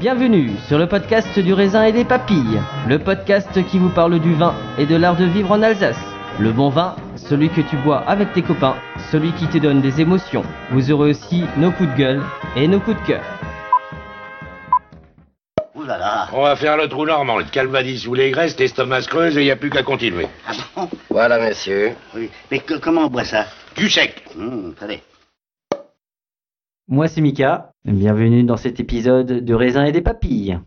Bienvenue sur le podcast du Raisin et des papilles, le podcast qui vous parle du vin et de l'art de vivre en Alsace. Le bon vin, celui que tu bois avec tes copains, celui qui te donne des émotions. Vous aurez aussi nos coups de gueule et nos coups de cœur. Ouh là là. On va faire le trou normand, le calvadis sous les graisses, l'estomac creuse et il n'y a plus qu'à continuer. Ah bon ? Voilà, monsieur. Oui. Mais comment on boit ça ? Du sec. Allez. Moi c'est Mika, bienvenue dans cet épisode de Raisin et des papilles.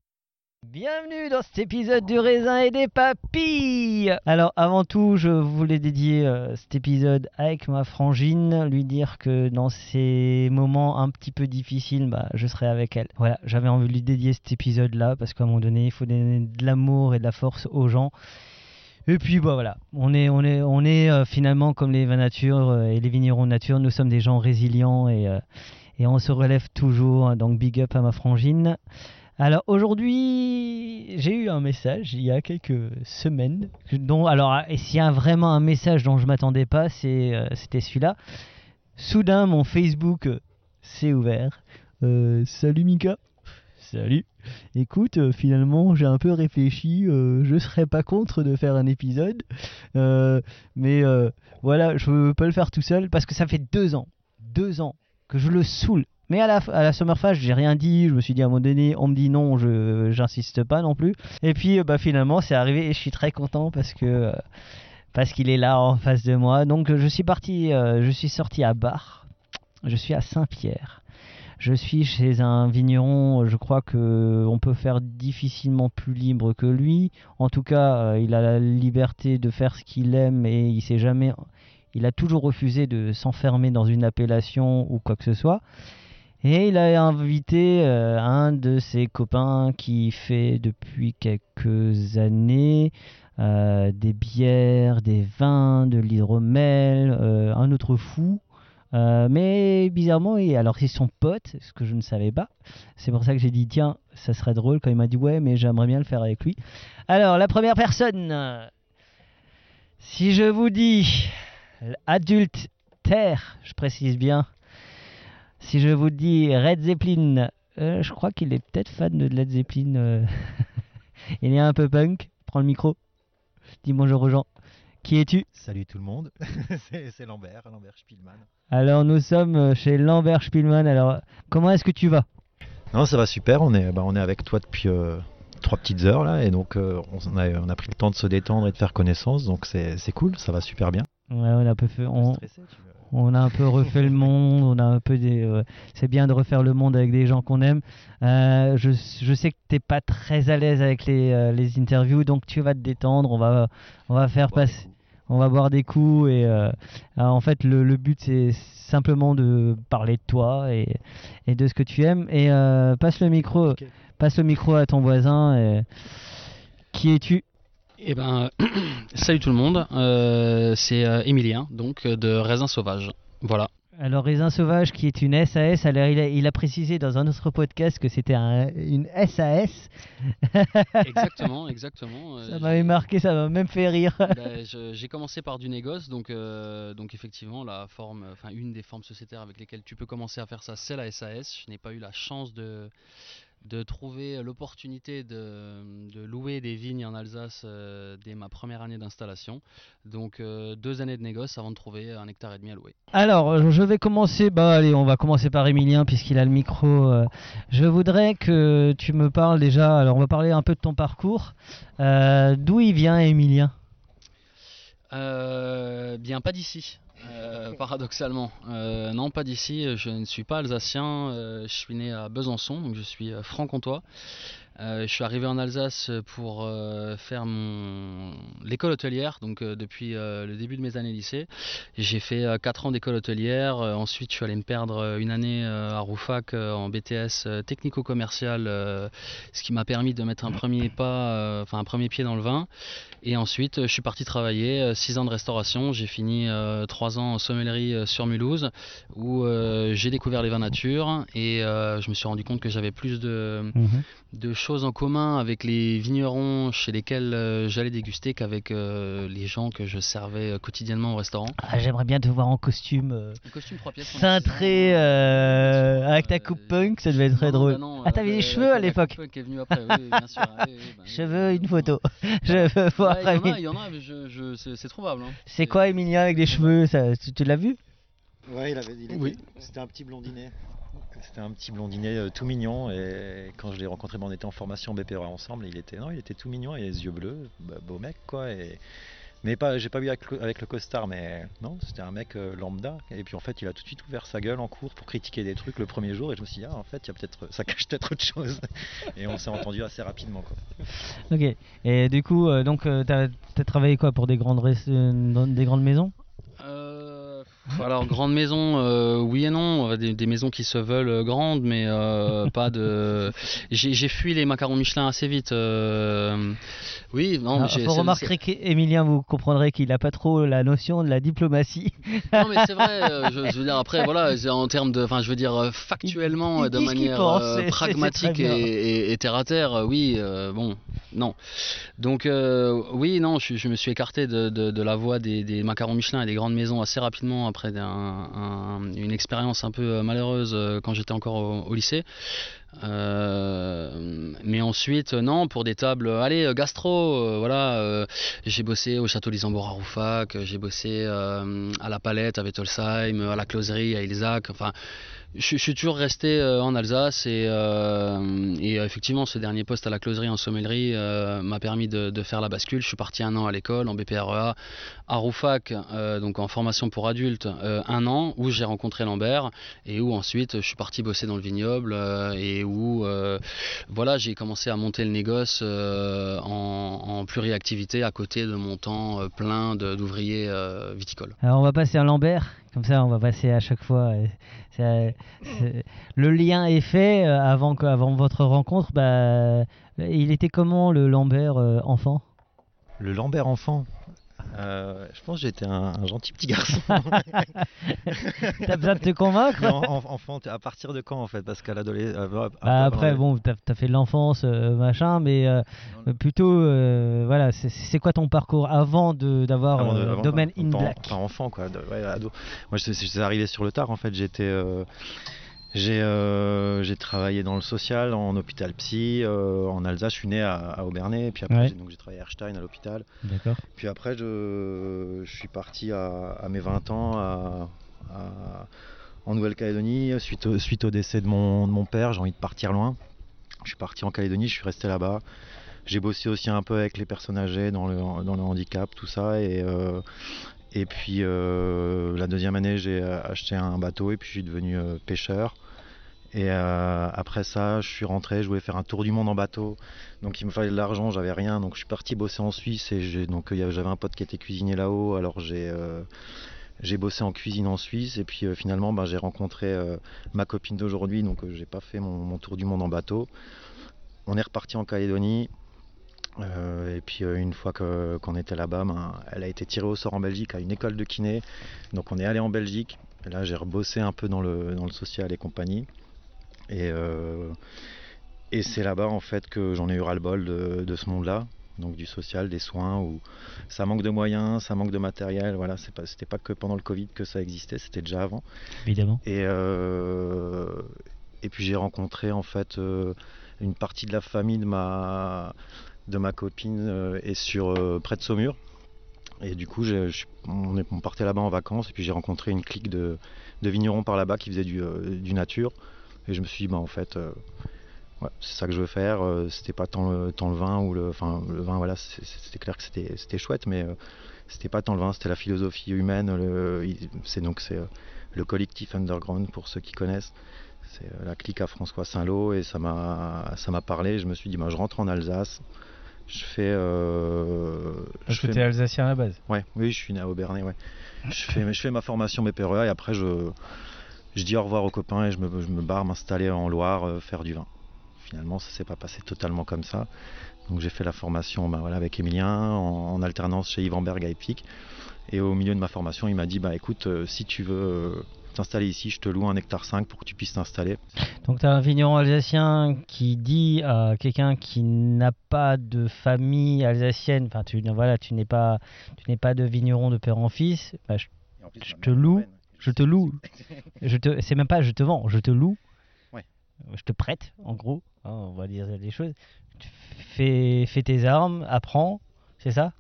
Bienvenue dans cet épisode du Raisin et des papilles. Alors avant tout, je voulais dédier cet épisode avec ma frangine, lui dire que dans ces moments un petit peu difficiles, je serai avec elle. Voilà, j'avais envie de lui dédier cet épisode là, parce qu'à un moment donné, il faut donner de l'amour et de la force aux gens. Et puis voilà, on est finalement comme les vins nature et les vignerons nature, nous sommes des gens résilients et on se relève toujours, donc big up à ma frangine. Alors aujourd'hui, j'ai eu un message il y a quelques semaines. S'il y a vraiment un message dont je ne m'attendais pas, c'était celui-là. Soudain, mon Facebook s'est ouvert. Salut Mika. Salut. Écoute, finalement, j'ai un peu réfléchi. Je serais pas contre de faire un épisode. Mais voilà, je veux pas le faire tout seul parce que ça fait 2 ans. Que je le saoule. Mais à la Summerfest, j'ai rien dit. Je me suis dit à un moment donné, on me dit non, j'insiste pas non plus. Et puis finalement, c'est arrivé et je suis très content parce qu'il est là en face de moi. Donc je suis parti, je suis sorti à Bar. Je suis à Saint-Pierre. Je suis chez un vigneron, je crois qu'on peut faire difficilement plus libre que lui. En tout cas, il a la liberté de faire ce qu'il aime et il s'est jamais... Il a toujours refusé de s'enfermer dans une appellation ou quoi que ce soit. Et il a invité un de ses copains qui fait depuis quelques années des bières, des vins, de l'hydromel, un autre fou. Mais bizarrement, alors c'est son pote, ce que je ne savais pas. C'est pour ça que j'ai dit tiens, ça serait drôle quand il m'a dit ouais, mais j'aimerais bien le faire avec lui. Alors la première personne, si je vous dis... Adulte Terre, je précise bien. Si je vous dis Red Zeppelin, je crois qu'il est peut-être fan de Led Zeppelin. Il est un peu punk. Prends le micro. Dis bonjour aux gens. Qui es-tu ? Salut tout le monde. c'est Lambert Spielmann. Alors nous sommes chez Lambert Spielmann. Alors comment est-ce que tu vas ? Non, ça va super. On est avec toi depuis 3 petites heures là, et donc on a pris le temps de se détendre et de faire connaissance. Donc c'est cool. Ça va super bien. Ouais, on a un peu refait le monde, on a un peu c'est bien de refaire le monde avec des gens qu'on aime. Je sais que t'es pas très à l'aise avec les interviews, donc tu vas te détendre, on va faire passer, on va boire des coups et en fait le but c'est simplement de parler de toi et de ce que tu aimes et passe le micro à ton voisin. Et... Qui es-tu ? Eh ben, salut tout le monde, c'est Émilien, donc de Raisin Sauvage, voilà. Alors, Raisin Sauvage, qui est une SAS, alors il a précisé dans un autre podcast que c'était une SAS. Exactement, exactement. Ça m'avait marqué, ça m'a même fait rire. Bah, j'ai commencé par du négoce, donc effectivement, une des formes sociétaires avec lesquelles tu peux commencer à faire ça, c'est la SAS. Je n'ai pas eu la chance de trouver l'opportunité de louer des vignes en Alsace dès ma première année d'installation. Donc 2 années de négoce avant de trouver 1,5 hectare à louer. Alors je vais commencer, on va commencer par Émilien puisqu'il a le micro. Je voudrais que tu me parles déjà, alors on va parler un peu de ton parcours. D'où il vient Émilien ? Bien, pas d'ici. Paradoxalement, non, pas d'ici. Je ne suis pas alsacien. Je suis né à Besançon, donc je suis franc-comtois. Je suis arrivé en Alsace pour faire l'école hôtelière, donc depuis le début de mes années lycée. J'ai fait 4 ans d'école hôtelière. Ensuite, je suis allé me perdre une année à Rouffach en BTS technico-commercial, ce qui m'a permis de mettre un premier pied dans le vin. Et ensuite, je suis parti travailler 6 ans de restauration. J'ai fini 3 ans en sommellerie sur Mulhouse, où j'ai découvert les vins nature et je me suis rendu compte que j'avais plus de choses en commun avec les vignerons chez lesquels j'allais déguster qu'avec les gens que je servais quotidiennement au restaurant. Ah, j'aimerais bien te voir en costume, costume 3 pièces, cintré avec ta coupe punk, ça devait être très drôle. T'avais les cheveux à l'époque. La coupe punk est venue après, oui, bien sûr. Cheveux, une photo. Je veux voir. Il y en a, mais c'est trouvable. Hein. C'est quoi Émilien avec des cheveux, ça, tu l'as vu ? Ouais, oui, c'était un petit blondinet. C'était un petit blondinet tout mignon, et quand je l'ai rencontré, on était en formation BPR ensemble, et il était tout mignon, et les yeux bleus, beau mec quoi, mais j'ai pas vu avec le costard, mais non, c'était un mec lambda, et puis en fait il a tout de suite ouvert sa gueule en cours pour critiquer des trucs le premier jour, et je me suis dit en fait ça cache peut-être autre chose, et on s'est entendu assez rapidement quoi. Ok, et du coup t'as travaillé quoi pour des grandes maisons? Alors, grande maison, oui et non, des maisons qui se veulent grandes, mais pas de. J'ai fui les macarons Michelin assez vite. Oui, non. Vous remarquerez qu'Émilien, vous comprendrez qu'il n'a pas trop la notion de la diplomatie. Non, mais c'est vrai. Je veux dire, après, voilà, en termes de, enfin, je veux dire, factuellement, de manière pragmatique et terre à terre, oui, bon, non. Donc, oui, non, je me suis écarté de la voie des macarons Michelin et des grandes maisons assez rapidement après une expérience un peu malheureuse quand j'étais encore au lycée. Mais ensuite non, pour des tables gastro, j'ai bossé au château d'Isambord à Rouffach, j'ai bossé à la Palette à Wettolsheim, à la Closerie à Ilzac, enfin je suis toujours resté en Alsace, et effectivement ce dernier poste à la Closerie en sommellerie m'a permis de faire la bascule. Je suis parti 1 an à l'école en BPREA à Rouffach, donc en formation pour adultes, 1 an, où j'ai rencontré Lambert et où ensuite je suis parti bosser dans le vignoble, et où j'ai commencé à monter le négoce en pluriactivité à côté de mon temps plein d'ouvriers viticoles. Alors on va passer à Lambert, comme ça on va passer à chaque fois. Le lien est fait avant votre rencontre. Il était comment le Lambert enfant ? Le Lambert enfant ? Je pense que j'étais un gentil petit garçon. T'as besoin de te convaincre. Enfant, à partir de quand en fait? Parce qu'à l'adolescence. Après, t'as fait de l'enfance, mais plutôt, c'est quoi ton parcours avant d'avoir domaine in black? Pas enfant quoi. Ado. Moi, je suis arrivé sur le tard en fait. J'ai travaillé dans le social, en hôpital psy, en Alsace, je suis né à Obernai, puis après j'ai travaillé à Erstein à l'hôpital. D'accord. Puis après je suis parti à mes 20 ans en Nouvelle-Calédonie, suite au décès de mon père, j'ai envie de partir loin. Je suis parti en Calédonie, je suis resté là-bas. J'ai bossé aussi un peu avec les personnes âgées dans le handicap, tout ça, et puis la deuxième année j'ai acheté un bateau et puis je suis devenu pêcheur, et après ça je suis rentré, je voulais faire un tour du monde en bateau, donc il me fallait de l'argent, j'avais rien, donc je suis parti bosser en Suisse, et j'avais un pote qui était cuisinier là-haut, alors j'ai bossé en cuisine en Suisse, et puis finalement j'ai rencontré ma copine d'aujourd'hui, donc j'ai pas fait mon tour du monde en bateau, on est reparti en Calédonie. Et puis une fois qu'on était là-bas, elle a été tirée au sort en Belgique à une école de kiné, donc on est allé en Belgique, Et là j'ai rebossé un peu dans le social et compagnie. Et c'est là-bas en fait que j'en ai eu ras-le-bol de ce monde-là, donc du social, des soins, où ça manque de moyens, ça manque de matériel, voilà, c'était pas que pendant le Covid que ça existait, c'était déjà avant. Évidemment. Et puis j'ai rencontré en fait une partie de la famille de ma copine et près de Saumur. Et du coup, on partait là-bas en vacances et puis j'ai rencontré une clique de vignerons par là-bas qui faisaient du nature. Et je me suis dit, bah, en fait, ouais, c'est ça que je veux faire. C'était pas tant le vin ou le vin, voilà, c'était clair que c'était chouette, mais c'était pas tant le vin, c'était la philosophie humaine. C'est le collectif Underground pour ceux qui connaissent. C'est la clique à François Saint-Lô et ça m'a parlé. Je me suis dit, bah, je rentre en Alsace. Parce que tu es alsacien à la base. Ouais, oui, je suis né à Obernai. Ouais. Je fais ma formation BPREA et après je dis au revoir aux copains et je me barre m'installer en Loire, faire du vin. Finalement, ça s'est pas passé totalement comme ça. Donc j'ai fait la formation avec Émilien en alternance chez Yves à Épic. Et au milieu de ma formation, il m'a dit, bah, écoute, si tu veux t'installer ici, je te loue 1,5 hectare pour que tu puisses t'installer. Donc tu as un vigneron alsacien qui dit à quelqu'un qui n'a pas de famille alsacienne, enfin tu n'es pas de vigneron de père en fils, bah, je te loue, je te prête en gros, hein, on va dire les choses, fais tes armes, apprends, c'est ça ?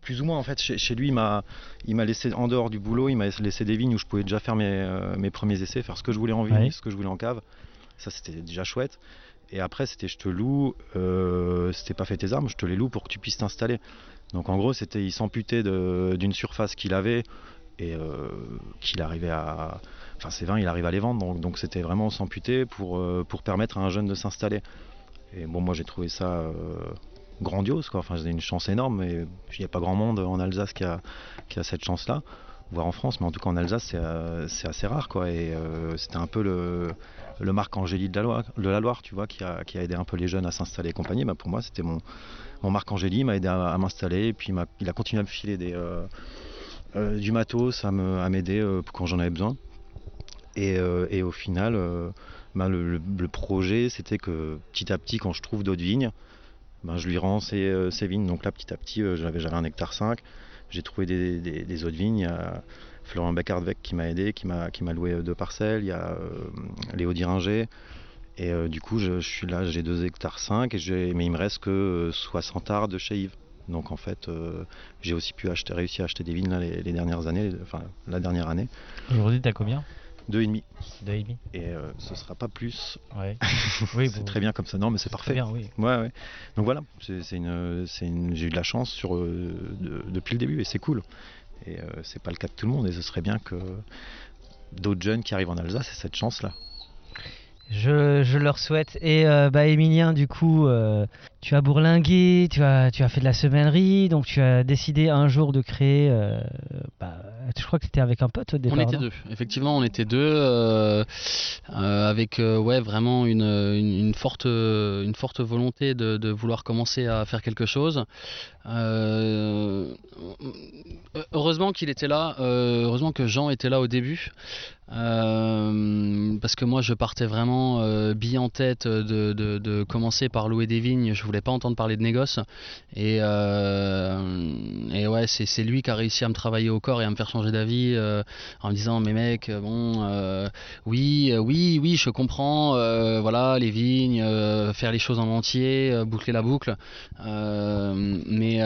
Plus ou moins en fait, chez lui, il m'a laissé en dehors du boulot, il m'a laissé des vignes où je pouvais déjà faire mes premiers essais, faire ce que je voulais en vigne, ce que je voulais en cave. Ça c'était déjà chouette. Et après c'était je te loue, c'était pas fait tes armes, je te les loue pour que tu puisses t'installer. Donc en gros il s'amputait d'une surface qu'il avait et qu'il arrivait à... Enfin ses vins, il arrivait à les vendre, donc c'était vraiment s'amputer pour permettre à un jeune de s'installer. Et bon, moi j'ai trouvé ça... grandiose quoi, enfin j'ai une chance énorme et il n'y a pas grand monde en Alsace qui a cette chance là, voire en France, mais en tout cas en Alsace c'est assez rare quoi, et c'était un peu le Marc Angéli de la Loire tu vois, qui a aidé un peu les jeunes à s'installer et compagnie. Bah, pour moi c'était mon Marc Angéli, il m'a aidé à m'installer et puis il a continué à me filer du matos, à m'aider quand j'en avais besoin et au final le projet c'était que petit à petit quand je trouve d'autres vignes, ben, je lui rends ses vignes. Donc là, petit à petit, j'avais déjà 1,5 hectare. J'ai trouvé des autres vignes. Il y a Florian Beckardweg qui m'a aidé, qui m'a loué 2 parcelles. Il y a Léo Diringer. Et du coup, je suis là, j'ai 2,5 hectares. Mais il me reste que 60 arts de chez Yves. Donc en fait, j'ai aussi réussi à acheter des vignes là, les dernières années. La dernière année. Aujourd'hui, t'as combien ? 2,5. 2,5. Et ce sera pas plus. Ouais. Oui, c'est très bien comme ça. Non, mais c'est parfait. Bien, oui. Ouais. Donc voilà, j'ai eu de la chance depuis le début et c'est cool. Et c'est pas le cas de tout le monde et ce serait bien que d'autres jeunes qui arrivent en Alsace aient cette chance-là. Je leur souhaite. Et Émilien, du coup, tu as bourlingué, tu as fait de la semellerie, donc tu as décidé un jour de créer... je crois que c'était avec un pote au départ. On était deux. Effectivement, on était deux avec vraiment une forte volonté de vouloir commencer à faire quelque chose. Heureusement qu'il était là, heureusement que Jean était là au début. Parce que moi je partais vraiment bille en tête de commencer par louer des vignes, je voulais pas entendre parler de négoce et ouais c'est lui qui a réussi à me travailler au corps et à me faire changer d'avis en me disant mais mec bon oui je comprends voilà les vignes, faire les choses en entier, boucler la boucle mais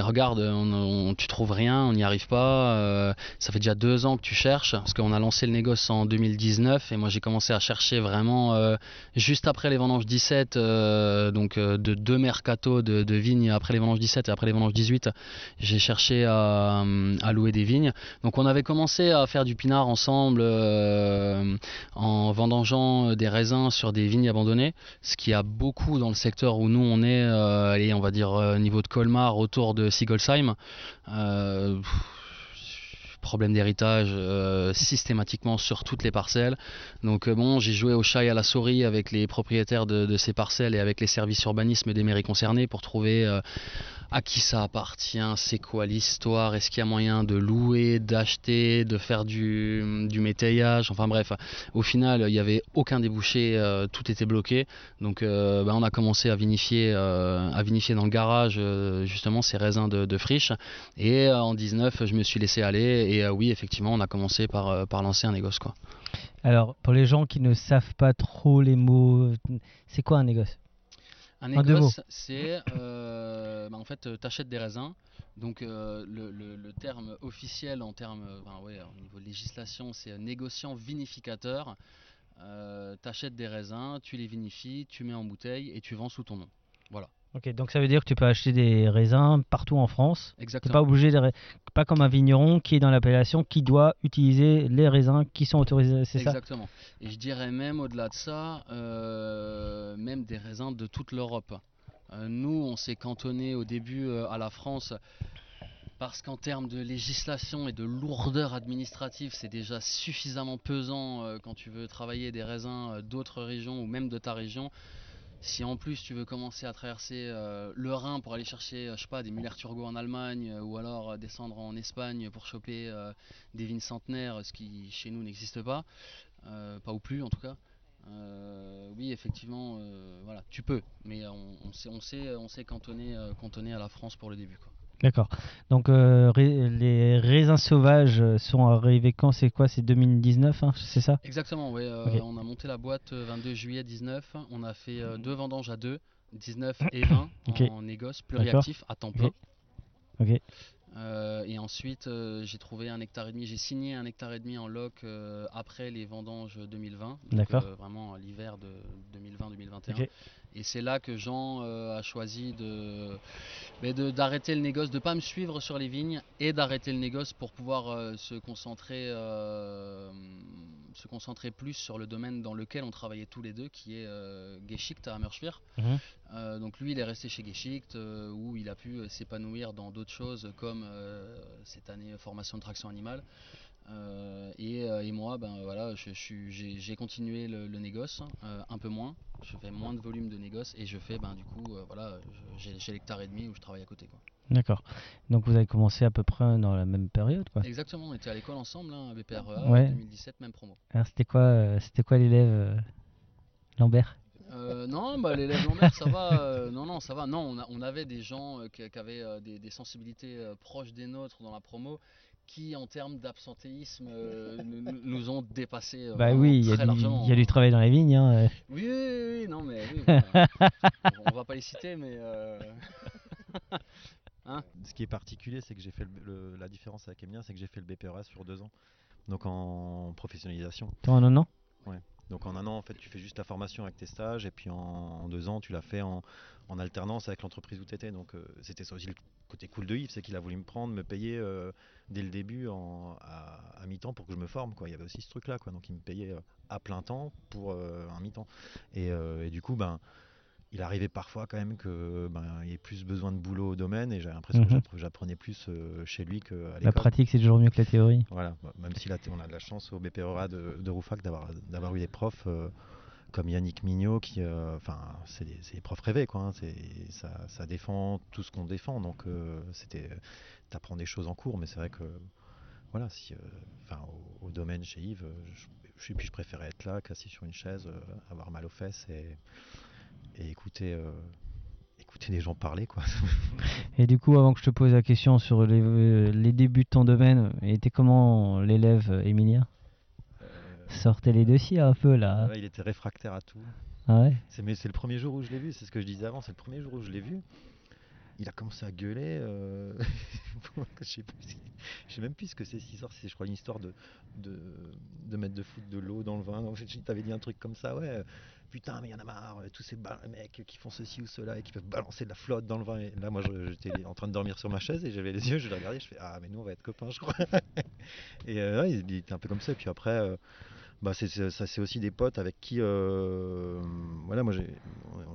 regarde tu trouves rien, on n'y arrive pas, ça fait déjà 2 ans que tu cherches parce qu'on a lancé le négoce en 2019 et moi j'ai commencé à chercher vraiment juste après les vendanges 17 donc de 2 mercato de vignes après les vendanges 17 et après les vendanges 18 j'ai cherché à louer des vignes, donc on avait commencé à faire du pinard ensemble en vendangeant des raisins sur des vignes abandonnées, ce qu'il y a beaucoup dans le secteur où nous on est on va dire niveau de Colmar autour de Sigolsheim, problème d'héritage systématiquement sur toutes les parcelles. Donc j'ai joué au chat et à la souris avec les propriétaires de ces parcelles et avec les services urbanisme des mairies concernées pour trouver à qui ça appartient, c'est quoi l'histoire, est-ce qu'il y a moyen de louer, d'acheter, de faire du métayage, enfin bref, au final il n'y avait aucun débouché, tout était bloqué, donc on a commencé à vinifier dans le garage justement ces raisins de friche, et en 19 je me suis laissé aller, et oui effectivement on a commencé par lancer un négoce quoi. Alors, pour les gens qui ne savent pas trop les mots, c'est quoi un négoce ? Un négoce, c'est... en fait, tu achètes des raisins. Donc, le terme officiel en termes... au niveau de législation, c'est négociant vinificateur. Tu achètes des raisins, tu les vinifies, tu mets en bouteille et tu vends sous ton nom. Voilà. Ok, donc ça veut dire que tu peux acheter des raisins partout en France. Exactement. Tu n'es pas obligé pas comme un vigneron qui est dans l'appellation, qui doit utiliser les raisins qui sont autorisés, c'est ça ? Exactement. Et je dirais même au-delà de ça, même des raisins de toute l'Europe. Nous, on s'est cantonné au début à la France, parce qu'en termes de législation et de lourdeur administrative, c'est déjà suffisamment pesant quand tu veux travailler des raisins d'autres régions ou même de ta région. Si en plus tu veux commencer à traverser le Rhin pour aller chercher des Müller-Turgot en Allemagne, ou alors descendre en Espagne pour choper des vignes centenaires, ce qui chez nous n'existe pas, pas ou plus en tout cas, oui effectivement tu peux, mais on s'est cantonné à la France pour le début quoi. D'accord, donc les raisins sauvages sont arrivés quand, c'est quoi, c'est 2019 hein, c'est ça ? Exactement, oui, okay. On a monté la boîte 22 juillet 19, on a fait deux vendanges à 2, 19 et 20 okay. En négoce, pluriactif, à temps plein. Okay. Et ensuite j'ai signé 1,5 hectare en loc après les vendanges 2020, donc, d'accord. Vraiment l'hiver de 2020-2021. Okay. Et c'est là que Jean a choisi d'arrêter le négoce, de ne pas me suivre sur les vignes et d'arrêter le négoce pour pouvoir se concentrer plus sur le domaine dans lequel on travaillait tous les deux, qui est Geschicht à Hammerschwihr. Mmh. Donc lui, il est resté chez Geschicht où il a pu s'épanouir dans d'autres choses comme cette année formation de traction animale. Et moi, j'ai continué le négoce, un peu moins. Je fais moins de volume de négoce et je fais j'ai 1,5 hectare où je travaille à côté quoi. D'accord. Donc vous avez commencé à peu près dans la même période quoi. Exactement. On était à l'école ensemble, hein, BPREA, ouais. 2017, même promo. Alors c'était quoi l'élève Lambert? L'élève Lambert, ça va. Ça va. Non, on avait des gens qui avaient des sensibilités proches des nôtres dans la promo, qui en termes d'absentéisme nous ont dépassé très largement. Il y a du travail dans les vignes. Hein. Oui, non mais on va pas les citer, mais hein. Ce qui est particulier, c'est que j'ai fait la différence avec Émilien, c'est que j'ai fait le BPREA sur 2 ans, donc en professionnalisation. Toi en 1 an ? Ouais. Donc en 1 an, en fait, tu fais juste la formation avec tes stages, et puis en 2 ans, tu l'as fait en alternance avec l'entreprise où tu étais. Donc c'était ça aussi le côté cool de Yves, c'est qu'il a voulu me payer dès le début à mi-temps pour que je me forme, quoi. Il y avait aussi ce truc-là, quoi. Donc il me payait à plein temps pour un mi-temps. Et du coup, il arrivait parfois quand même qu'il y ait plus besoin de boulot au domaine, et j'avais l'impression que j'apprenais plus chez lui qu'à l'école. La pratique, c'est toujours mieux que la théorie. Voilà, même si on a de la chance au BPREA de Rouffach d'avoir eu des profs comme Yannick Mignot, qui, c'est des profs rêvés, quoi, hein, ça défend tout ce qu'on défend, donc tu apprends des choses en cours, mais c'est vrai que au domaine chez Yves, je préférais être là qu'assis sur une chaise, avoir mal aux fesses et écouter les gens parler quoi. Et du coup, avant que je te pose la question sur les débuts de ton domaine, était comment l'élève Émilien ? Sortait les dossiers un peu là. Ouais, il était réfractaire à tout. Ah ouais. C'est le premier jour où je l'ai vu, c'est ce que je disais avant, c'est le premier jour où je l'ai vu. Il a commencé à gueuler. Je sais même plus ce que c'est cette histoire. C'est, je crois, une histoire de mettre de foutre de l'eau dans le vin. En fait, tu avais dit un truc comme ça, ouais. Putain, mais il y en a marre. Tous ces mecs qui font ceci ou cela et qui peuvent balancer de la flotte dans le vin. Et là, moi, j'étais en train de dormir sur ma chaise et j'avais les yeux. Je le regardais. Je fais ah, mais nous, on va être copains, je crois. Et il était un peu comme ça. Et puis après. C'est aussi des potes avec qui on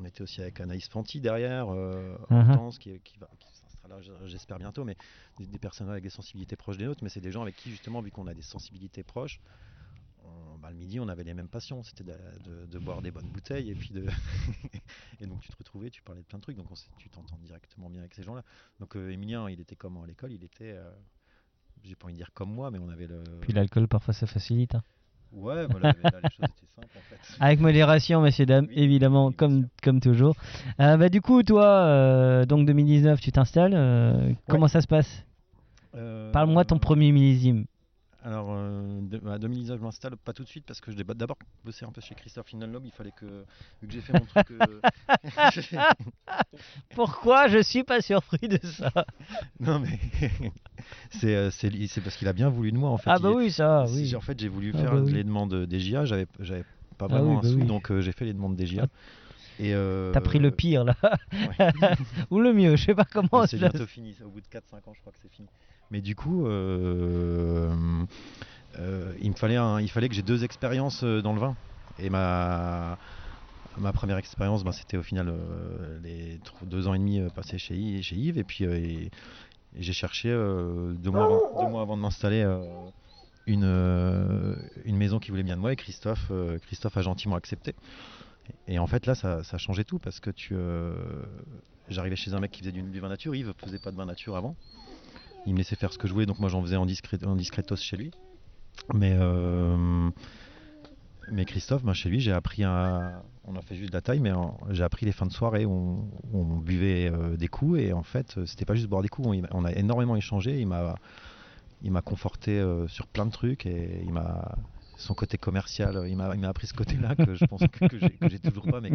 était aussi avec Anaïs Fanti derrière Hortense qui sera là, j'espère bientôt, mais des personnes avec des sensibilités proches des nôtres, mais c'est des gens avec qui, justement, vu qu'on a des sensibilités proches, le midi, on avait les mêmes passions. C'était de boire des bonnes bouteilles et puis de et donc tu te retrouvais, tu parlais de plein de trucs. Donc tu t'entends directement bien avec ces gens-là. Donc Émilien, il était comment à l'école? Il était, j'ai pas envie de dire comme moi, mais on avait le. Puis l'alcool parfois ça facilite. Hein. Ouais, voilà, là, les choses étaient simples en fait. Avec modération, messieurs, dames, oui, évidemment, oui, comme toujours. Du coup, toi, donc 2019, tu t'installes. Comment ça se passe? Parle-moi ton premier millésime. Alors, à 2019, je m'installe pas tout de suite parce que je débatte d'abord bosser un peu chez Christophe Finollob. Il fallait que, vu que j'ai fait mon truc. Pourquoi je suis pas surpris de ça? Non, mais c'est parce qu'il a bien voulu de moi en fait. Ah, bah oui, ça, oui. En fait, j'ai voulu faire les demandes des JA. J'avais pas vraiment un sou, donc j'ai fait les demandes des JA. Et t'as pris le pire là, ouais. Ou le mieux, je sais pas comment. C'est bientôt fini, au bout de 4-5 ans je crois que c'est fini. Mais du coup, il fallait que j'ai deux expériences dans le vin. Et ma première expérience, c'était au final les 2 ans et demi passés chez Yves. Et puis et j'ai cherché 2 mois avant de m'installer une maison qui voulait bien de moi. Et Christophe a gentiment accepté. Et en fait là ça changeait tout parce que j'arrivais chez un mec qui faisait du vin nature. Yves faisait pas de vin nature avant, il me laissait faire ce que je voulais, donc moi j'en faisais en discretos chez lui, mais Christophe, chez lui j'ai appris on a fait juste de la taille, mais j'ai appris les fins de soirée où on buvait des coups, et en fait c'était pas juste boire des coups, on a énormément échangé, il m'a conforté sur plein de trucs, et son côté commercial, il m'a appris ce côté-là que je pense que j'ai toujours pas, mais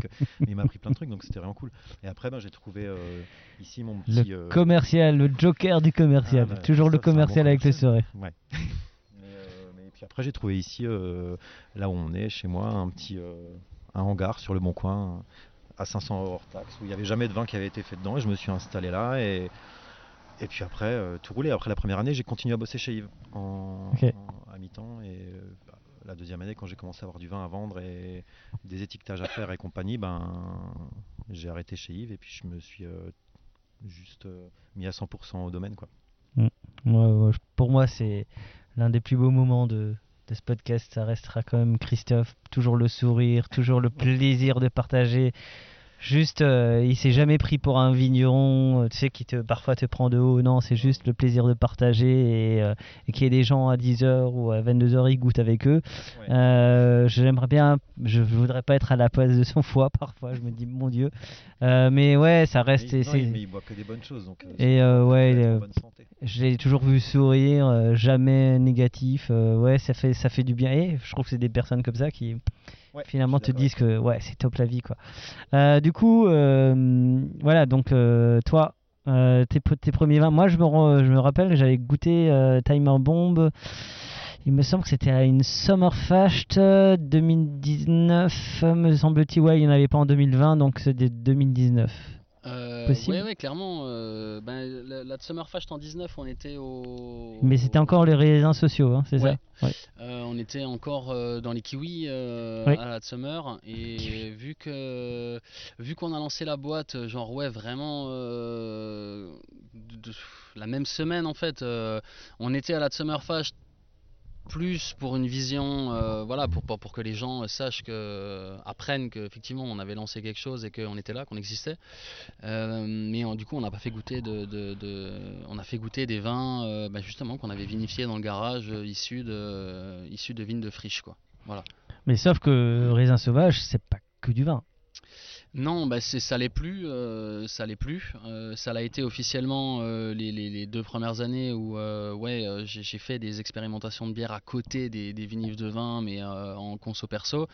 il m'a appris plein de trucs, donc c'était vraiment cool. Et après, j'ai trouvé ici mon petit... Le commercial, le joker du commercial. Toujours ça, le commercial, bon avec les soirées. Ouais. Mais puis après, j'ai trouvé ici, là où on est, chez moi, un petit un hangar sur le Bon Coin, à 500 euros hors taxe, où il n'y avait jamais de vin qui avait été fait dedans, et je me suis installé là, et puis après, tout roulé. Après la première année, j'ai continué à bosser chez Yves, à mi-temps, et... La deuxième année, quand j'ai commencé à avoir du vin à vendre et des étiquetages à faire et compagnie, j'ai arrêté chez Yves et puis je me suis juste mis à 100% au domaine, quoi. Mmh. Ouais, pour moi, c'est l'un des plus beaux moments de ce podcast. Ça restera quand même Christophe, toujours le sourire, toujours le plaisir de partager. Juste, il s'est jamais pris pour un vigneron, tu sais, qui parfois te prend de haut. Non, c'est juste le plaisir de partager et qu'il y ait des gens à 10h ou à 22h, ils goûtent avec eux. Ouais. Je voudrais pas être à la place de son foie parfois, je me dis, mon Dieu. Mais ouais, ça reste... Mais il boit que des bonnes choses. Donc, je l'ai toujours vu sourire, jamais négatif. Ça fait du bien. Et je trouve que c'est des personnes comme ça qui... Ouais, finalement te disent que c'est top la vie, quoi. Toi, tes premiers vins, moi je me rappelle, j'avais goûté Time Bomb, il me semble que c'était à une Sommerfest 2019 me semble-t-il, il n'y en avait pas en 2020, donc c'est des 2019. Oui, clairement. La Sommerfest en 19, on était au. Mais c'était encore les raisins sociaux, hein, c'est ça. Ouais. On était encore dans les kiwis à la Summer, et vu qu'on a lancé la boîte, vraiment la même semaine en fait, on était à la Sommerfest. Plus pour une vision, pour que les gens sachent apprennent qu'effectivement on avait lancé quelque chose et qu'on était là, qu'on existait. Mais du coup, on n'a pas fait goûter on a fait goûter des vins justement qu'on avait vinifiés dans le garage, issus de vignes de friche, quoi. Voilà. Mais sauf que Raisin Sauvage, c'est pas que du vin. Non, ça l'est plus. Ça l'a été officiellement les 2 premières années où j'ai fait des expérimentations de bière à côté des vinifs de vin, mais en conso perso,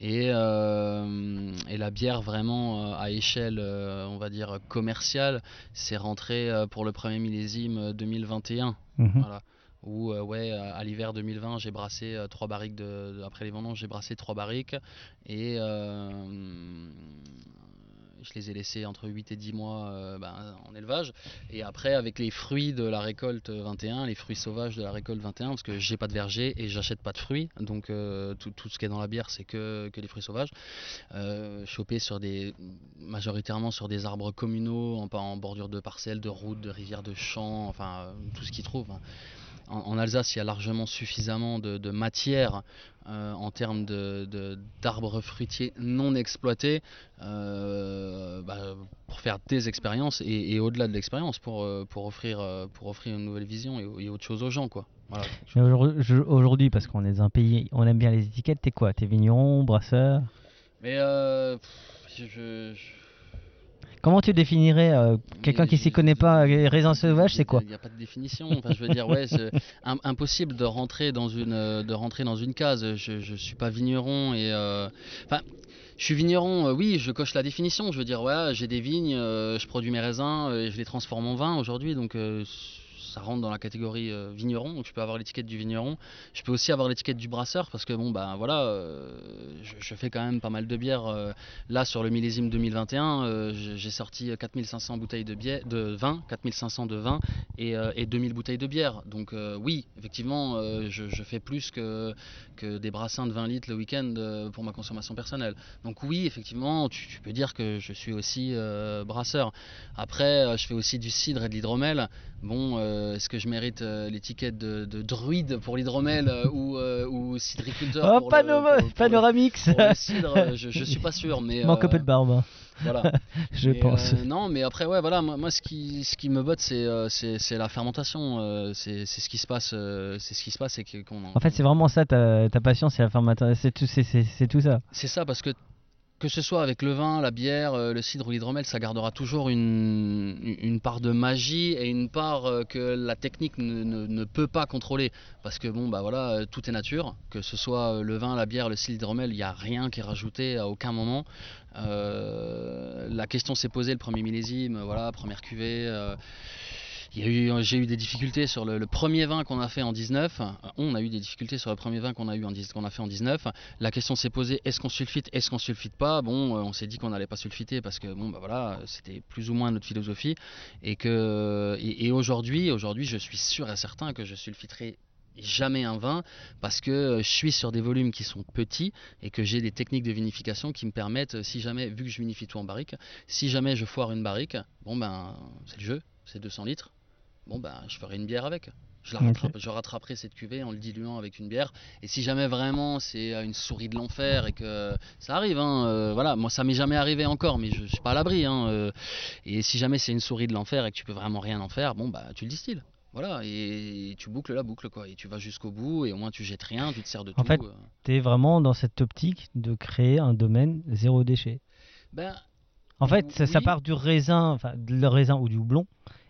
et la bière vraiment à échelle, on va dire commerciale, c'est rentré pour le premier millésime 2021. Mmh. Voilà. Où à l'hiver 2020 j'ai brassé 3 barriques après les vendanges, j'ai brassé 3 barriques et je les ai laissées entre 8 et 10 mois en élevage, et après avec les fruits de la récolte 21, les fruits sauvages de la récolte 21, parce que j'ai pas de verger et j'achète pas de fruits, donc tout ce qui est dans la bière c'est que les fruits sauvages chopés majoritairement sur des arbres communaux en bordure de parcelles, de routes, de rivières, de champs, tout ce qu'ils trouvent, hein. En Alsace, il y a largement suffisamment de matière en termes d'arbres fruitiers non exploités pour faire des expériences et au-delà de l'expérience pour offrir une nouvelle vision et autre chose aux gens, quoi. Voilà. Aujourd'hui, parce qu'on est dans un pays, on aime bien les étiquettes. T'es quoi? T'es vigneron, brasseur? Mais Comment tu définirais quelqu'un qui s'y connaît pas, les raisins sauvages, c'est quoi? Il n'y a pas de définition. Enfin, je veux dire, ouais, c'est impossible de rentrer dans une case. Je suis pas vigneron et enfin. Je suis vigneron, oui, je coche la définition. Je veux dire, ouais, j'ai des vignes, je produis mes raisins et je les transforme en vin aujourd'hui, donc ça rentre dans la catégorie vigneron. Donc je peux avoir l'étiquette du vigneron. Je peux aussi avoir l'étiquette du brasseur parce que bon, bah voilà, je fais quand même pas mal de bières. Là, sur le millésime 2021, j'ai sorti 4500 bouteilles de vin, 4500 de vin et 2000 bouteilles de bière. Donc oui, effectivement, je fais plus que des brassins de 20 litres le week-end pour ma consommation personnelle. Donc oui, effectivement, tu peux dire que je suis aussi brasseur. Après, je fais aussi du cidre et de l'hydromel. Bon, est-ce que je mérite l'étiquette de druide pour l'hydromel ou cidriculteur pour Panoramix. Pour le cidre, je suis pas sûr, mais manque un peu de barbe. Voilà. je pense. Non, mais après, ouais, voilà, moi ce qui me botte, c'est la fermentation. C'est ce qui se passe. C'est ce qui se passe, et qu'on. En fait, c'est vraiment ça ta passion, c'est la fermentation. C'est tout ça. C'est ça, parce que ce soit avec le vin, la bière, le cidre ou l'hydromel, ça gardera toujours une part de magie et une part que la technique ne peut pas contrôler. Parce que bon, bah voilà, tout est nature. Que ce soit le vin, la bière, le cidre, l'hydromel, il n'y a rien qui est rajouté à aucun moment. La question s'est posée le premier millésime, voilà, première cuvée. J'ai eu des difficultés sur le premier vin qu'on a fait en 19. On a eu des difficultés sur le premier vin qu'on a fait en 19. La question s'est posée, est-ce qu'on sulfite pas? Bon, on s'est dit qu'on n'allait pas sulfiter parce que bon, bah voilà, c'était plus ou moins notre philosophie. Et aujourd'hui, je suis sûr et certain que je sulfiterai jamais un vin parce que je suis sur des volumes qui sont petits et que j'ai des techniques de vinification qui me permettent, si jamais, vu que je vinifie tout en barrique, si jamais je foire une barrique, bon ben c'est le jeu, c'est 200 litres. Bon bah je ferai une bière avec. Je rattraperai cette cuvée en le diluant avec une bière. Et si jamais vraiment c'est une souris de l'enfer et que ça arrive, hein, voilà, moi ça m'est jamais arrivé encore, mais je suis pas à l'abri. Hein, et si jamais c'est une souris de l'enfer et que tu peux vraiment rien en faire, bon bah tu le distilles. Voilà, et tu boucles la boucle, quoi. Et tu vas jusqu'au bout, et au moins tu jettes rien, tu te sers de tout. En fait, t'es vraiment dans cette optique de créer un domaine zéro déchet. Ben, en fait, oui. Ça part du raisin, enfin, le raisin ou du houblon.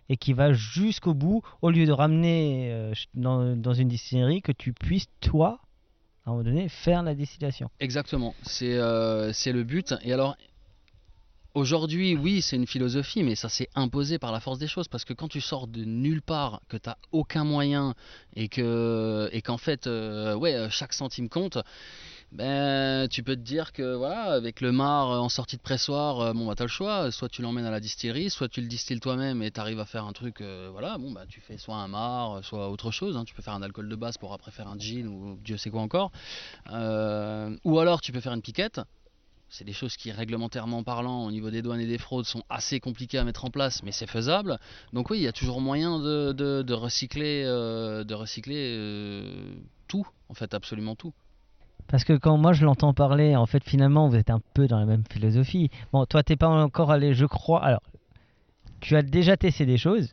Et qui va jusqu'au bout, au lieu de ramener dans une distillerie, que tu puisses, toi, à un moment donné, faire la distillation. Exactement, c'est le but. Et alors, aujourd'hui, oui, c'est une philosophie, mais ça s'est imposé par la force des choses, parce que quand tu sors de nulle part, que tu n'as aucun moyen, et qu'en fait, ouais, chaque centime compte... Ben, tu peux te dire que voilà, avec le marc en sortie de pressoir, bon bah t'as le choix, soit tu l'emmènes à la distillerie, soit tu le distilles toi-même et t'arrives à faire un truc, voilà, bon bah tu fais soit un marc, soit autre chose, hein, tu peux faire un alcool de base pour après faire un gin ou Dieu sait quoi encore, ou alors tu peux faire une piquette. C'est des choses qui, réglementairement parlant, au niveau des douanes et des fraudes, sont assez compliquées à mettre en place, mais c'est faisable. Donc oui, il y a toujours moyen de recycler, tout, en fait, absolument tout. Parce que quand moi je l'entends parler, en fait finalement vous êtes un peu dans la même philosophie. Bon, toi t'es pas encore allé, je crois. Alors, tu as déjà testé des choses,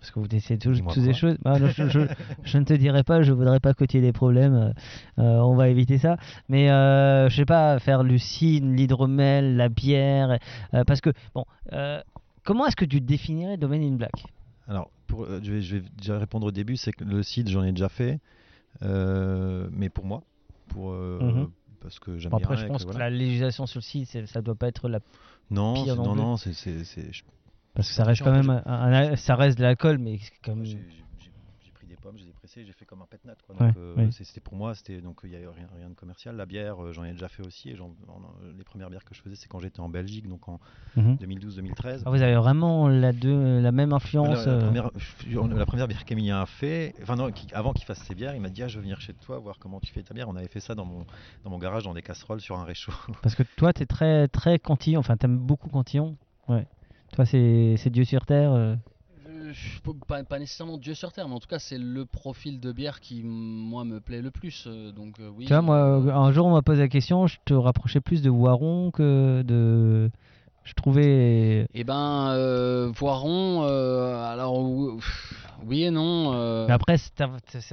parce que vous testez toutes des choses. Bah, non, je ne te dirai pas, je voudrais pas que tu aies des problèmes. On va éviter ça. Mais je sais pas, faire le cidre, l'hydromel, la bière, parce que bon, comment est-ce que tu définirais Domaine in Black ? Alors, je vais déjà répondre au début, c'est que le cidre j'en ai déjà fait, mais pour moi. Parce que j'aime bien. Après, je pense que la législation sur le site, ça doit pas être la pire non plus. Non, parce que ça reste quand même, ça reste de l'alcool, mais comme. J'ai pris des pommes, j'ai dépressé, j'ai fait comme un pétnat, quoi. Donc, c'était pour moi, c'était donc il y a rien de commercial. La bière, j'en ai déjà fait aussi, et les premières bières que je faisais, c'est quand j'étais en Belgique, donc en 2012-2013. Ah, vous avez vraiment la même influence. La première bière qu'Émilien a fait, enfin non, avant qu'il fasse ses bières, il m'a dit, ah, je veux venir chez toi voir comment tu fais ta bière. On avait fait ça dans mon garage, dans des casseroles, sur un réchaud. Parce que toi, t'es très très Cantillon, enfin t'aimes beaucoup Cantillon. Ouais. Toi, c'est Dieu sur terre. pas nécessairement Dieu sur terre, mais en tout cas c'est le profil de bière qui moi me plaît le plus. Donc oui. Tu vois, moi un jour on m'a posé la question, je te rapprochais plus de Voiron que de. Je trouvais. Eh ben Voiron, alors oui et non. Mais après c'est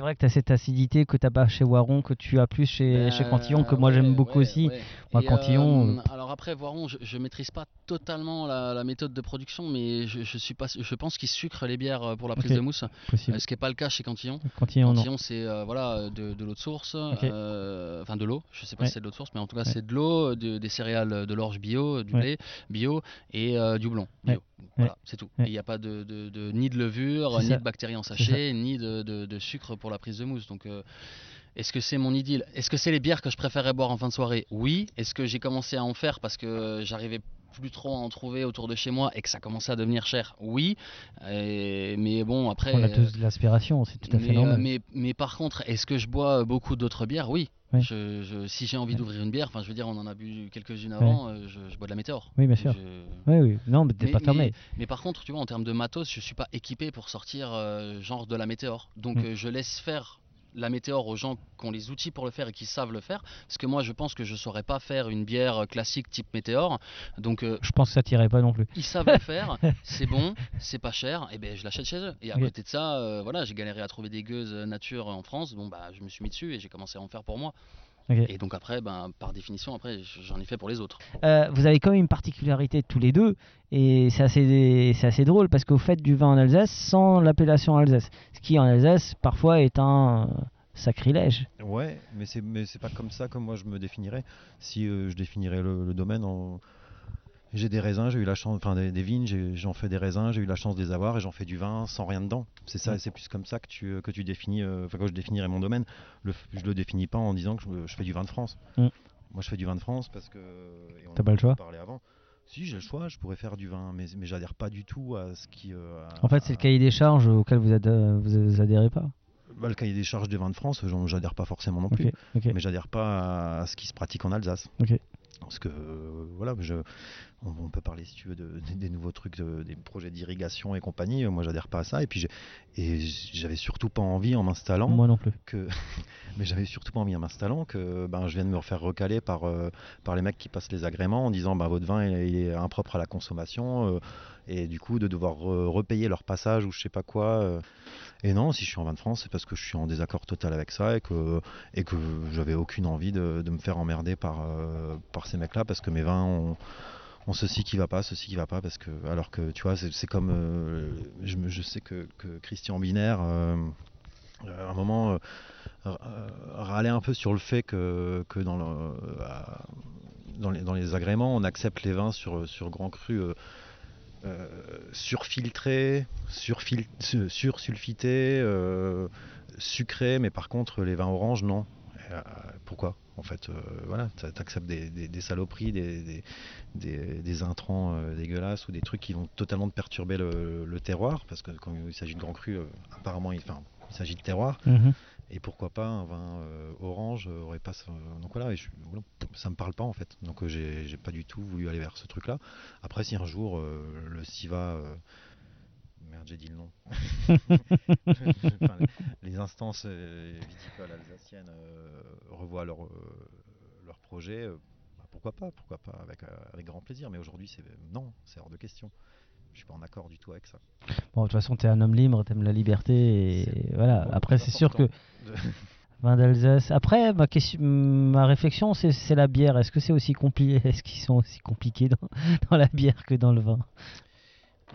vrai que t'as cette acidité que t'as pas chez Voiron, que tu as plus chez Cantillon, que moi j'aime beaucoup aussi. Ouais. Moi et Cantillon. Alors après Voiron, je maîtrise pas totalement la méthode de production, mais je pense qu'ils sucrent les bières pour la prise de mousse. Ce qui est pas le cas chez Cantillon. Cantillon c'est voilà de l'eau de source, enfin de l'eau. Je sais pas si c'est de l'eau de source, mais en tout cas c'est de l'eau, des céréales, de l'orge bio, du lait. Bio et du blond bio. Voilà, c'est tout. Il n'y a pas de ni de levure, ni de bactéries en sachet, ni de sucre pour la prise de mousse. Donc est-ce que c'est mon idylle? Est-ce que c'est les bières que je préférais boire en fin de soirée? Oui. Est-ce que j'ai commencé à en faire parce que j'arrivais plus trop à en trouver autour de chez moi et que ça commençait à devenir cher? Oui. Mais bon, après... On a tous de l'aspiration, c'est tout à fait normal. Mais par contre, est-ce que je bois beaucoup d'autres bières? Oui. Oui. Si j'ai envie d'ouvrir une bière, enfin je veux dire, on en a bu quelques-unes avant. Je bois de la Météor. Oui, bien sûr. Oui. Non, mais t'es pas fermé. Mais par contre, tu vois, en termes de matos, je suis pas équipé pour sortir genre de la Météor. Donc je laisse faire la Météor aux gens qui ont les outils pour le faire et qui savent le faire. Parce que moi, je pense que je saurais pas faire une bière classique type Météor. Donc je pense que ça tirait pas non plus. Ils savent le faire. C'est bon, c'est pas cher. Et ben je l'achète chez eux. Et à côté de ça, voilà, j'ai galéré à trouver des gueuses nature en France. Bon bah je me suis mis dessus et j'ai commencé à en faire pour moi. Et donc après, par définition, après j'en ai fait pour les autres. Vous avez quand même une particularité tous les deux, et c'est assez drôle parce que vous faites du vin en Alsace sans l'appellation Alsace, ce qui en Alsace parfois est un sacrilège. Ouais, mais c'est pas comme ça que moi je me définirais. Si je définirais le domaine en... J'ai des raisins, j'ai eu la chance, enfin des vignes, j'en fais des raisins, j'ai eu la chance de les avoir et j'en fais du vin sans rien dedans. C'est ça, c'est plus comme ça que tu définis, enfin que je définirais mon domaine. Je le définis pas en disant que je fais du vin de France. Moi je fais du vin de France parce que... Et on... T'as pas le choix? Avant. Si, j'ai le choix, je pourrais faire du vin, mais j'adhère pas du tout à ce qui... en fait c'est le cahier des charges auquel vous adhérez pas? Le cahier des charges des vins de France, j'adhère pas forcément non plus. Mais j'adhère pas à ce qui se pratique en Alsace. Parce que voilà, on peut parler si tu veux des nouveaux trucs, des projets d'irrigation et compagnie. Moi, j'adhère pas à ça. Et puis, j'avais surtout pas envie en m'installant. Moi non plus. Mais j'avais surtout pas envie en m'installant que je vienne me refaire recaler par les mecs qui passent les agréments en disant votre vin il est impropre à la consommation et du coup de devoir repayer leur passage ou je sais pas quoi. Et non, si je suis en vin de France, c'est parce que je suis en désaccord total avec ça et que j'avais aucune envie de me faire emmerder par ces mecs-là parce que mes vins ont ceci qui va pas parce que alors que tu vois c'est comme je sais que Christian Binaire à un moment râlait un peu sur le fait que dans les agréments on accepte les vins sur grand cru surfiltrés, sursulfités, sucrés, mais par contre les vins oranges non. Pourquoi? En fait, voilà, t'acceptes des saloperies, des intrants dégueulasses ou des trucs qui vont totalement te perturber le terroir, parce que quand il s'agit de grand cru, apparemment, il s'agit de terroir. Et pourquoi pas un vin orange aurait pas donc voilà, ça me parle pas en fait. Donc j'ai pas du tout voulu aller vers ce truc-là. Après, si un jour le SIVA merde, j'ai dit le nom. Enfin, les instances viticoles alsaciennes revoient leur projet. Pourquoi pas avec grand plaisir. Mais aujourd'hui, c'est hors de question. Je suis pas en accord du tout avec ça. Bon, de toute façon, t'es un homme libre, t'aimes la liberté. Et voilà. Bon, après, c'est sûr que vin d'Alsace. Après, ma réflexion, c'est la bière. Est-ce que c'est aussi compliqué? Est-ce qu'ils sont aussi compliqués dans la bière que dans le vin?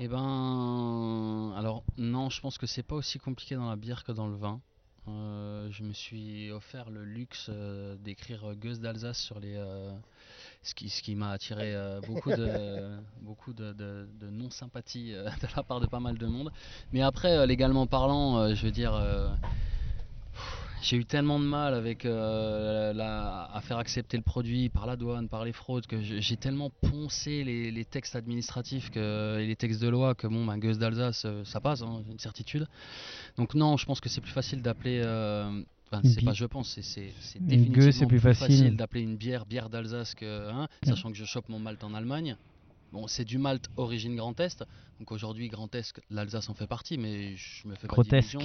Eh ben, alors non, je pense que c'est pas aussi compliqué dans la bière que dans le vin. Je me suis offert le luxe d'écrire Gueuses d'Alsace sur les, ce qui m'a attiré beaucoup de non-sympathie de la part de pas mal de monde. Mais après, légalement parlant, je veux dire, j'ai eu tellement de mal avec à faire accepter le produit par la douane, par les fraudes, que j'ai tellement poncé les textes administratifs et les textes de loi que Gueuses d'Alsace, ça passe, hein, une certitude. Donc non, je pense que c'est plus facile d'appeler... c'est définitivement plus facile d'appeler une bière d'Alsace que... sachant que je chope mon malt en Allemagne. Bon, c'est du malt origine Grand Est. Donc aujourd'hui, Grand Est, l'Alsace en fait partie, mais je me fais pas d'illusion.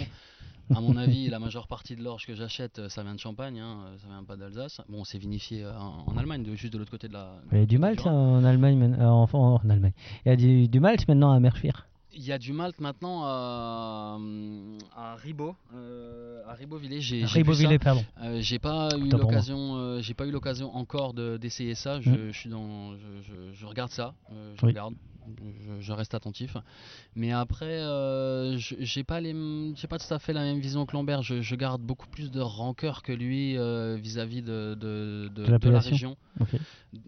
À mon avis, la majeure partie de l'orge que j'achète, ça vient de Champagne, hein, ça vient pas d'Alsace. Bon, c'est vinifié en Allemagne, juste de l'autre côté de la... Il y a du malt en Allemagne, Il y a du malt maintenant à Merfir. Il y a du malt maintenant à Ribaud, à Ribaud-Villers. Pardon. J'ai pas eu l'occasion encore d'essayer ça. Je regarde ça. Je reste attentif. Mais après, j'ai pas tout à fait la même vision que Lambert. Je garde beaucoup plus de rancœur que lui vis-à-vis de la région. Okay.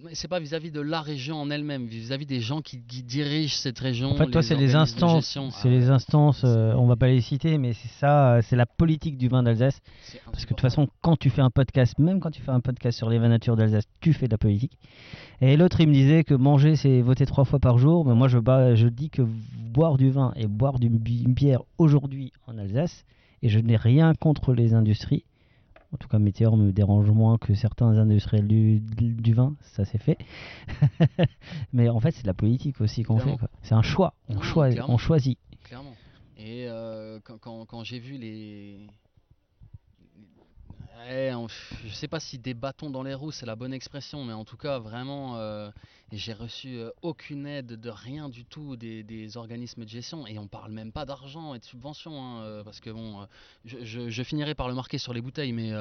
Mais c'est pas vis-à-vis de la région en elle-même, vis-à-vis des gens qui dirigent cette région. En fait, toi, c'est les instances. C'est les instances. On va pas les citer, mais c'est ça. C'est la politique du vin d'Alsace. Parce que de toute façon, quand tu fais un podcast, même quand tu fais un podcast sur les vins nature d'Alsace, tu fais de la politique. Et l'autre, il me disait que manger, c'est voter 3 fois par jour. Mais moi, je dis que boire du vin et boire une bière aujourd'hui en Alsace, et je n'ai rien contre les industries, en tout cas Météor me dérange moins que certains industriels du vin, ça c'est fait. Mais en fait, c'est de la politique aussi qu'on fait, quoi. C'est un choix, on choisit. Clairement. Et quand j'ai vu les... je sais pas si des bâtons dans les roues c'est la bonne expression, mais en tout cas vraiment j'ai reçu aucune aide de rien du tout des organismes de gestion, et on parle même pas d'argent et de subvention, hein, parce que bon, je finirai par le marquer sur les bouteilles, mais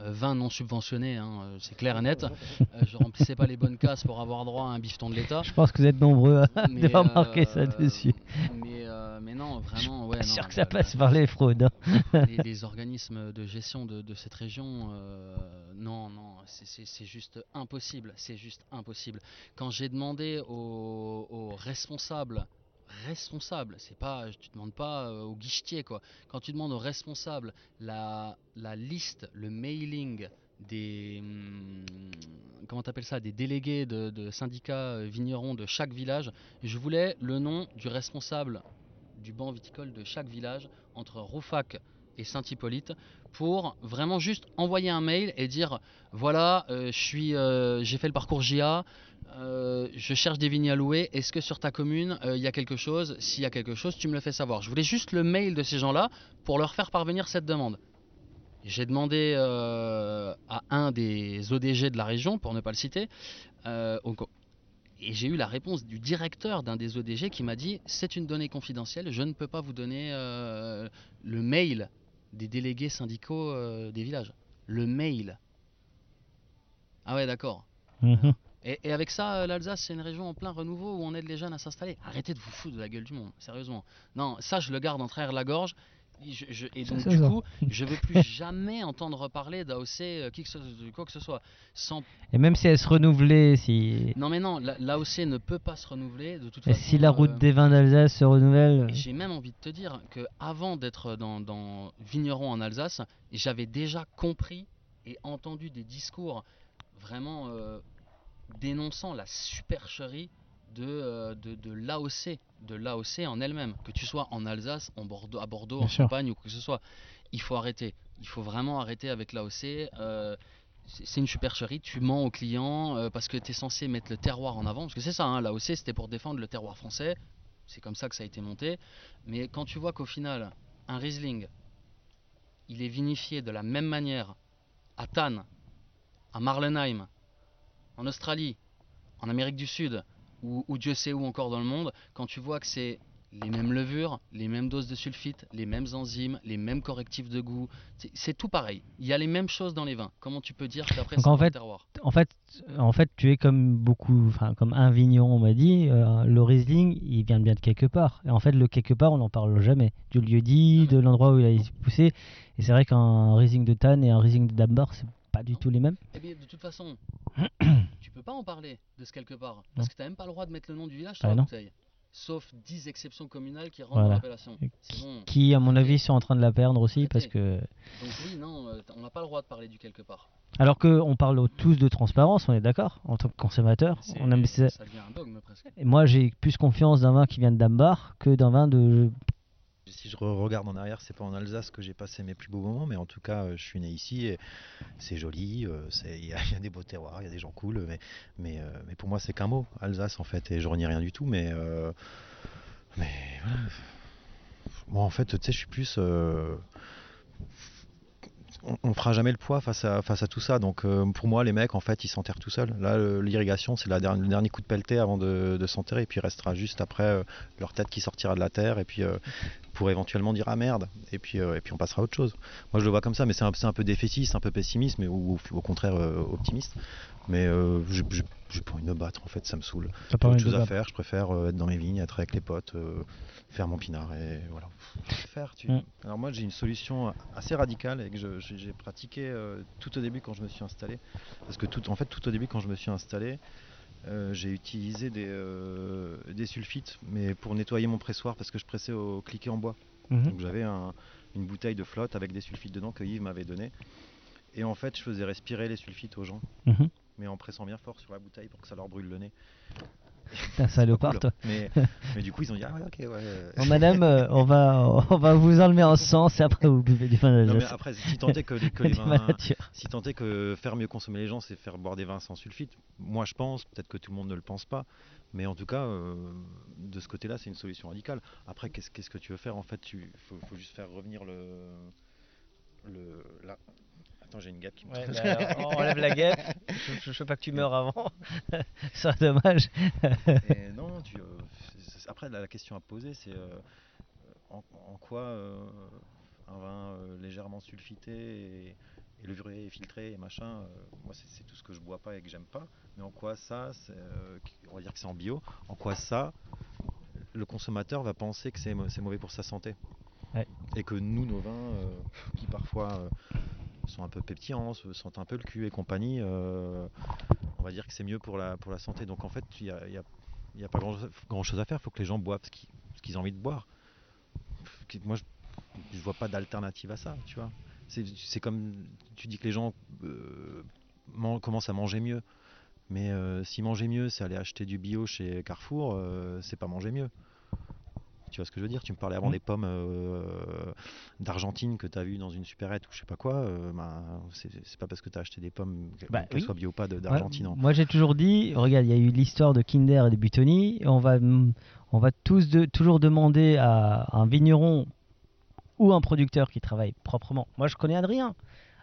vin non subventionné, hein, c'est clair et net. Je remplissais pas les bonnes cases pour avoir droit à un bifton de l'État. Je pense que vous êtes nombreux à remarquer ça dessus. Mais non, vraiment... Ouais, je suis pas sûr que ça passe par les fraudes. Hein. Les organismes de gestion de cette région, non, c'est juste impossible. C'est juste impossible. Quand j'ai demandé aux responsables, c'est pas, tu demandes pas au guichetier, quoi. Quand tu demandes aux responsables la liste, le mailing des comment t'appelles ça, des délégués de syndicats vignerons de chaque village, je voulais le nom du responsable du banc viticole de chaque village entre Rouffach et Saint-Hippolyte, pour vraiment juste envoyer un mail et dire voilà, j'ai fait le parcours JA, je cherche des vignes à louer, est-ce que sur ta commune il y a quelque chose? S'il y a quelque chose, tu me le fais savoir. Je voulais juste le mail de ces gens-là pour leur faire parvenir cette demande. J'ai demandé à un des ODG de la région, pour ne pas le citer, et j'ai eu la réponse du directeur d'un des ODG qui m'a dit « C'est une donnée confidentielle, je ne peux pas vous donner le mail des délégués syndicaux des villages. » Le mail. Ah ouais, d'accord. Mmh. Et avec ça, l'Alsace, c'est une région en plein renouveau où on aide les jeunes à s'installer. Arrêtez de vous foutre de la gueule du monde, sérieusement. Non, ça, je le garde entre air la gorge. Et donc, du coup, je ne veux plus jamais entendre parler d'AOC, quoi que ce soit. Sans... Et même si elle se renouvelait, si... Non, mais non, l'AOC ne peut pas se renouveler. De toute façon, si la route des vins d'Alsace se renouvelle... J'ai même envie de te dire qu'avant d'être dans Vigneron en Alsace, j'avais déjà compris et entendu des discours vraiment dénonçant la supercherie de l'AOC en elle-même, que tu sois en Alsace, à Bordeaux, bien en Champagne, sûr, ou quoi que ce soit. Il faut arrêter. Il faut vraiment arrêter avec l'AOC. C'est une supercherie. Tu mens aux clients parce que tu es censé mettre le terroir en avant. Parce que c'est ça, hein, l'AOC, c'était pour défendre le terroir français. C'est comme ça que ça a été monté. Mais quand tu vois qu'au final, un Riesling, il est vinifié de la même manière à Thann, à Marlenheim, en Australie, en Amérique du Sud, ou Dieu sait où encore dans le monde, quand tu vois que c'est les mêmes levures, les mêmes doses de sulfite, les mêmes enzymes, les mêmes correctifs de goût, c'est tout pareil. Il y a les mêmes choses dans les vins. Comment tu peux dire qu'après c'est un terroir ? En fait, tu es comme comme un vigneron, on m'a dit, le Riesling, il vient bien de quelque part. Et en fait, le quelque part, on n'en parle jamais. Du lieu-dit, de l'endroit où il a poussé. Et c'est vrai qu'un Riesling de Thann et un Riesling de Dambach, c'est pas du tout les mêmes. Eh bien, de toute façon, tu peux pas en parler de ce quelque part, parce que tu n'as même pas le droit de mettre le nom du village sur la bouteille, sauf 10 exceptions communales qui rentrent dans l'appellation. Qui, à mon avis, sont en train de la perdre aussi, parce que... Donc oui, non, on n'a pas le droit de parler du quelque part. Alors qu'on parle tous de transparence, on est d'accord, en tant que consommateur. Ça devient un dogme, presque. Et moi, j'ai plus confiance d'un vin qui vient de Dambach que d'un vin de... Si je regarde en arrière, c'est pas en Alsace que j'ai passé mes plus beaux moments, mais en tout cas, je suis né ici et c'est joli, il y a des beaux terroirs, il y a des gens cool, mais pour moi, c'est qu'un mot, Alsace en fait, et je renie rien du tout, mais voilà. Moi, en fait, tu sais, je suis plus. On fera jamais le poids face à tout ça, donc pour moi les mecs en fait ils s'enterrent tout seuls. Là l'irrigation c'est le dernier coup de pelleté avant de s'enterrer, et puis il restera juste après leur tête qui sortira de la terre, et puis pour éventuellement dire ah merde, et puis on passera à autre chose. Moi je le vois comme ça, mais c'est un peu défaitiste, un peu pessimiste, mais ou au contraire optimiste. Mais j'ai pas envie de me battre en fait, ça me saoule. J'ai autre chose à faire, je préfère être dans mes vignes, être avec les potes, faire mon pinard et voilà. Alors moi j'ai une solution assez radicale et que j'ai pratiqué tout au début quand je me suis installé, parce que tout au début quand je me suis installé, j'ai utilisé des sulfites, mais pour nettoyer mon pressoir parce que je pressais au cliquet en bois. Donc j'avais une bouteille de flotte avec des sulfites dedans que Yves m'avait donné, et en fait je faisais respirer les sulfites aux gens, mais en pressant bien fort sur la bouteille pour que ça leur brûle le nez. T'as un salopard, cool, toi. Mais du coup ils ont dit ah ouais, ok ouais. Bon, madame, on va vous enlever en sens et après vous buvez du vin de l'Alsace. Non mais après si tant est que les vins, si tant est que faire mieux consommer les gens c'est faire boire des vins sans sulfite, moi je pense, peut-être que tout le monde ne le pense pas, mais en tout cas de ce côté là c'est une solution radicale. Après qu'est-ce que tu veux faire en fait, faut juste faire revenir la... Attends, j'ai une guêpe qui me traîne. Ouais, on enlève la guêpe. Je veux pas que tu meurs avant. Ça serait dommage. Et non, après, la question à poser, c'est en quoi un vin légèrement sulfité et levuré et filtré et machin, moi c'est tout ce que je bois pas et que j'aime pas, mais en quoi ça, on va dire que c'est en bio, en quoi ça, le consommateur va penser que c'est mauvais pour sa santé. Ouais. Et que nous, nos vins, qui parfois... sont un peu péptillants, se sentent un peu le cul et compagnie, on va dire que c'est mieux pour la santé. Donc en fait, il n'y a pas grand chose à faire, il faut que les gens boivent ce qu'ils ont envie de boire. Moi, je vois pas d'alternative à ça, tu vois. C'est comme, tu dis que les gens commencent à manger mieux, mais si manger mieux, c'est aller acheter du bio chez Carrefour, c'est pas manger mieux. Tu vois ce que je veux dire? Tu me parlais avant des pommes d'Argentine que tu as vues dans une supérette ou je sais pas quoi. C'est pas parce que tu as acheté des pommes, qu'elles soient bio ou pas, d'Argentine. Ouais. Moi j'ai toujours dit, regarde, il y a eu l'histoire de Kinder et de Buitoni. On va toujours demander à un vigneron ou un producteur qui travaille proprement. Moi je connais Adrien.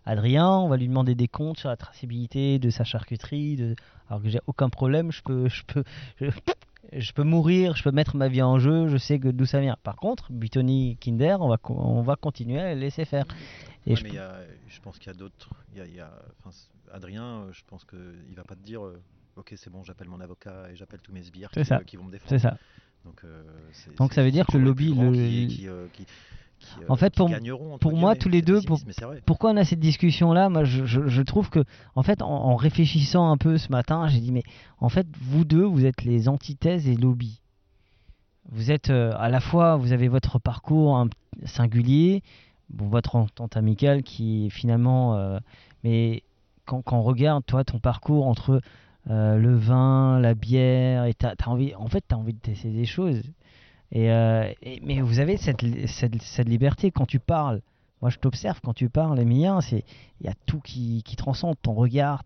Adrien, on va lui demander des comptes sur la traçabilité de sa charcuterie. Alors que j'ai aucun problème, je peux mourir, je peux mettre ma vie en jeu, je sais d'où ça vient. Par contre, Buitoni, Kinder, on va continuer à les laisser faire. Et ouais, je pense qu'il y a d'autres. Adrien, je pense qu'il ne va pas te dire ok, c'est bon, j'appelle mon avocat et j'appelle tous mes sbires qui vont me défendre. C'est ça. Donc ça veut dire que le lobby. En fait, pour moi, tous les deux, pourquoi on a cette discussion-là ? Moi, je trouve que, en fait, en réfléchissant un peu ce matin, j'ai dit, mais en fait, vous deux, vous êtes les antithèses et lobbies. Vous êtes à la fois, vous avez votre parcours singulier, votre entente amicale qui, finalement, mais quand on regarde, toi, ton parcours entre le vin, la bière, et t'as envie de tester des choses. Mais vous avez cette liberté quand tu parles. Moi, je t'observe quand tu parles, Émilien. Il y a tout qui transcende ton regard.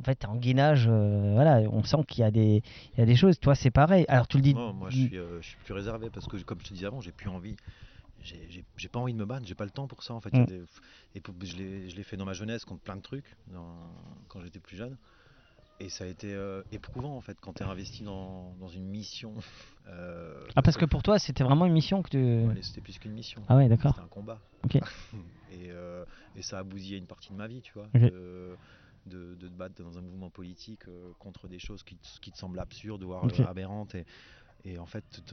En fait, t'es en gainage. Voilà, on sent qu'il y a des choses. Toi, c'est pareil. Alors, tu le dis. Non, moi, je suis plus réservé parce que, comme je te disais avant, j'ai plus envie. J'ai pas envie de me battre. J'ai pas le temps pour ça, en fait. Je l'ai fait dans ma jeunesse contre plein de trucs quand j'étais plus jeune. Et ça a été éprouvant en fait quand tu es investi dans une mission. Parce que pour toi c'était vraiment une mission que tu... Ouais, c'était plus qu'une mission. Ah ouais, d'accord. C'était un combat. Ok. Et ça a bousillé une partie de ma vie, tu vois. Okay. De te battre dans un mouvement politique contre des choses qui te semblent absurdes, voire aberrantes. Et en fait,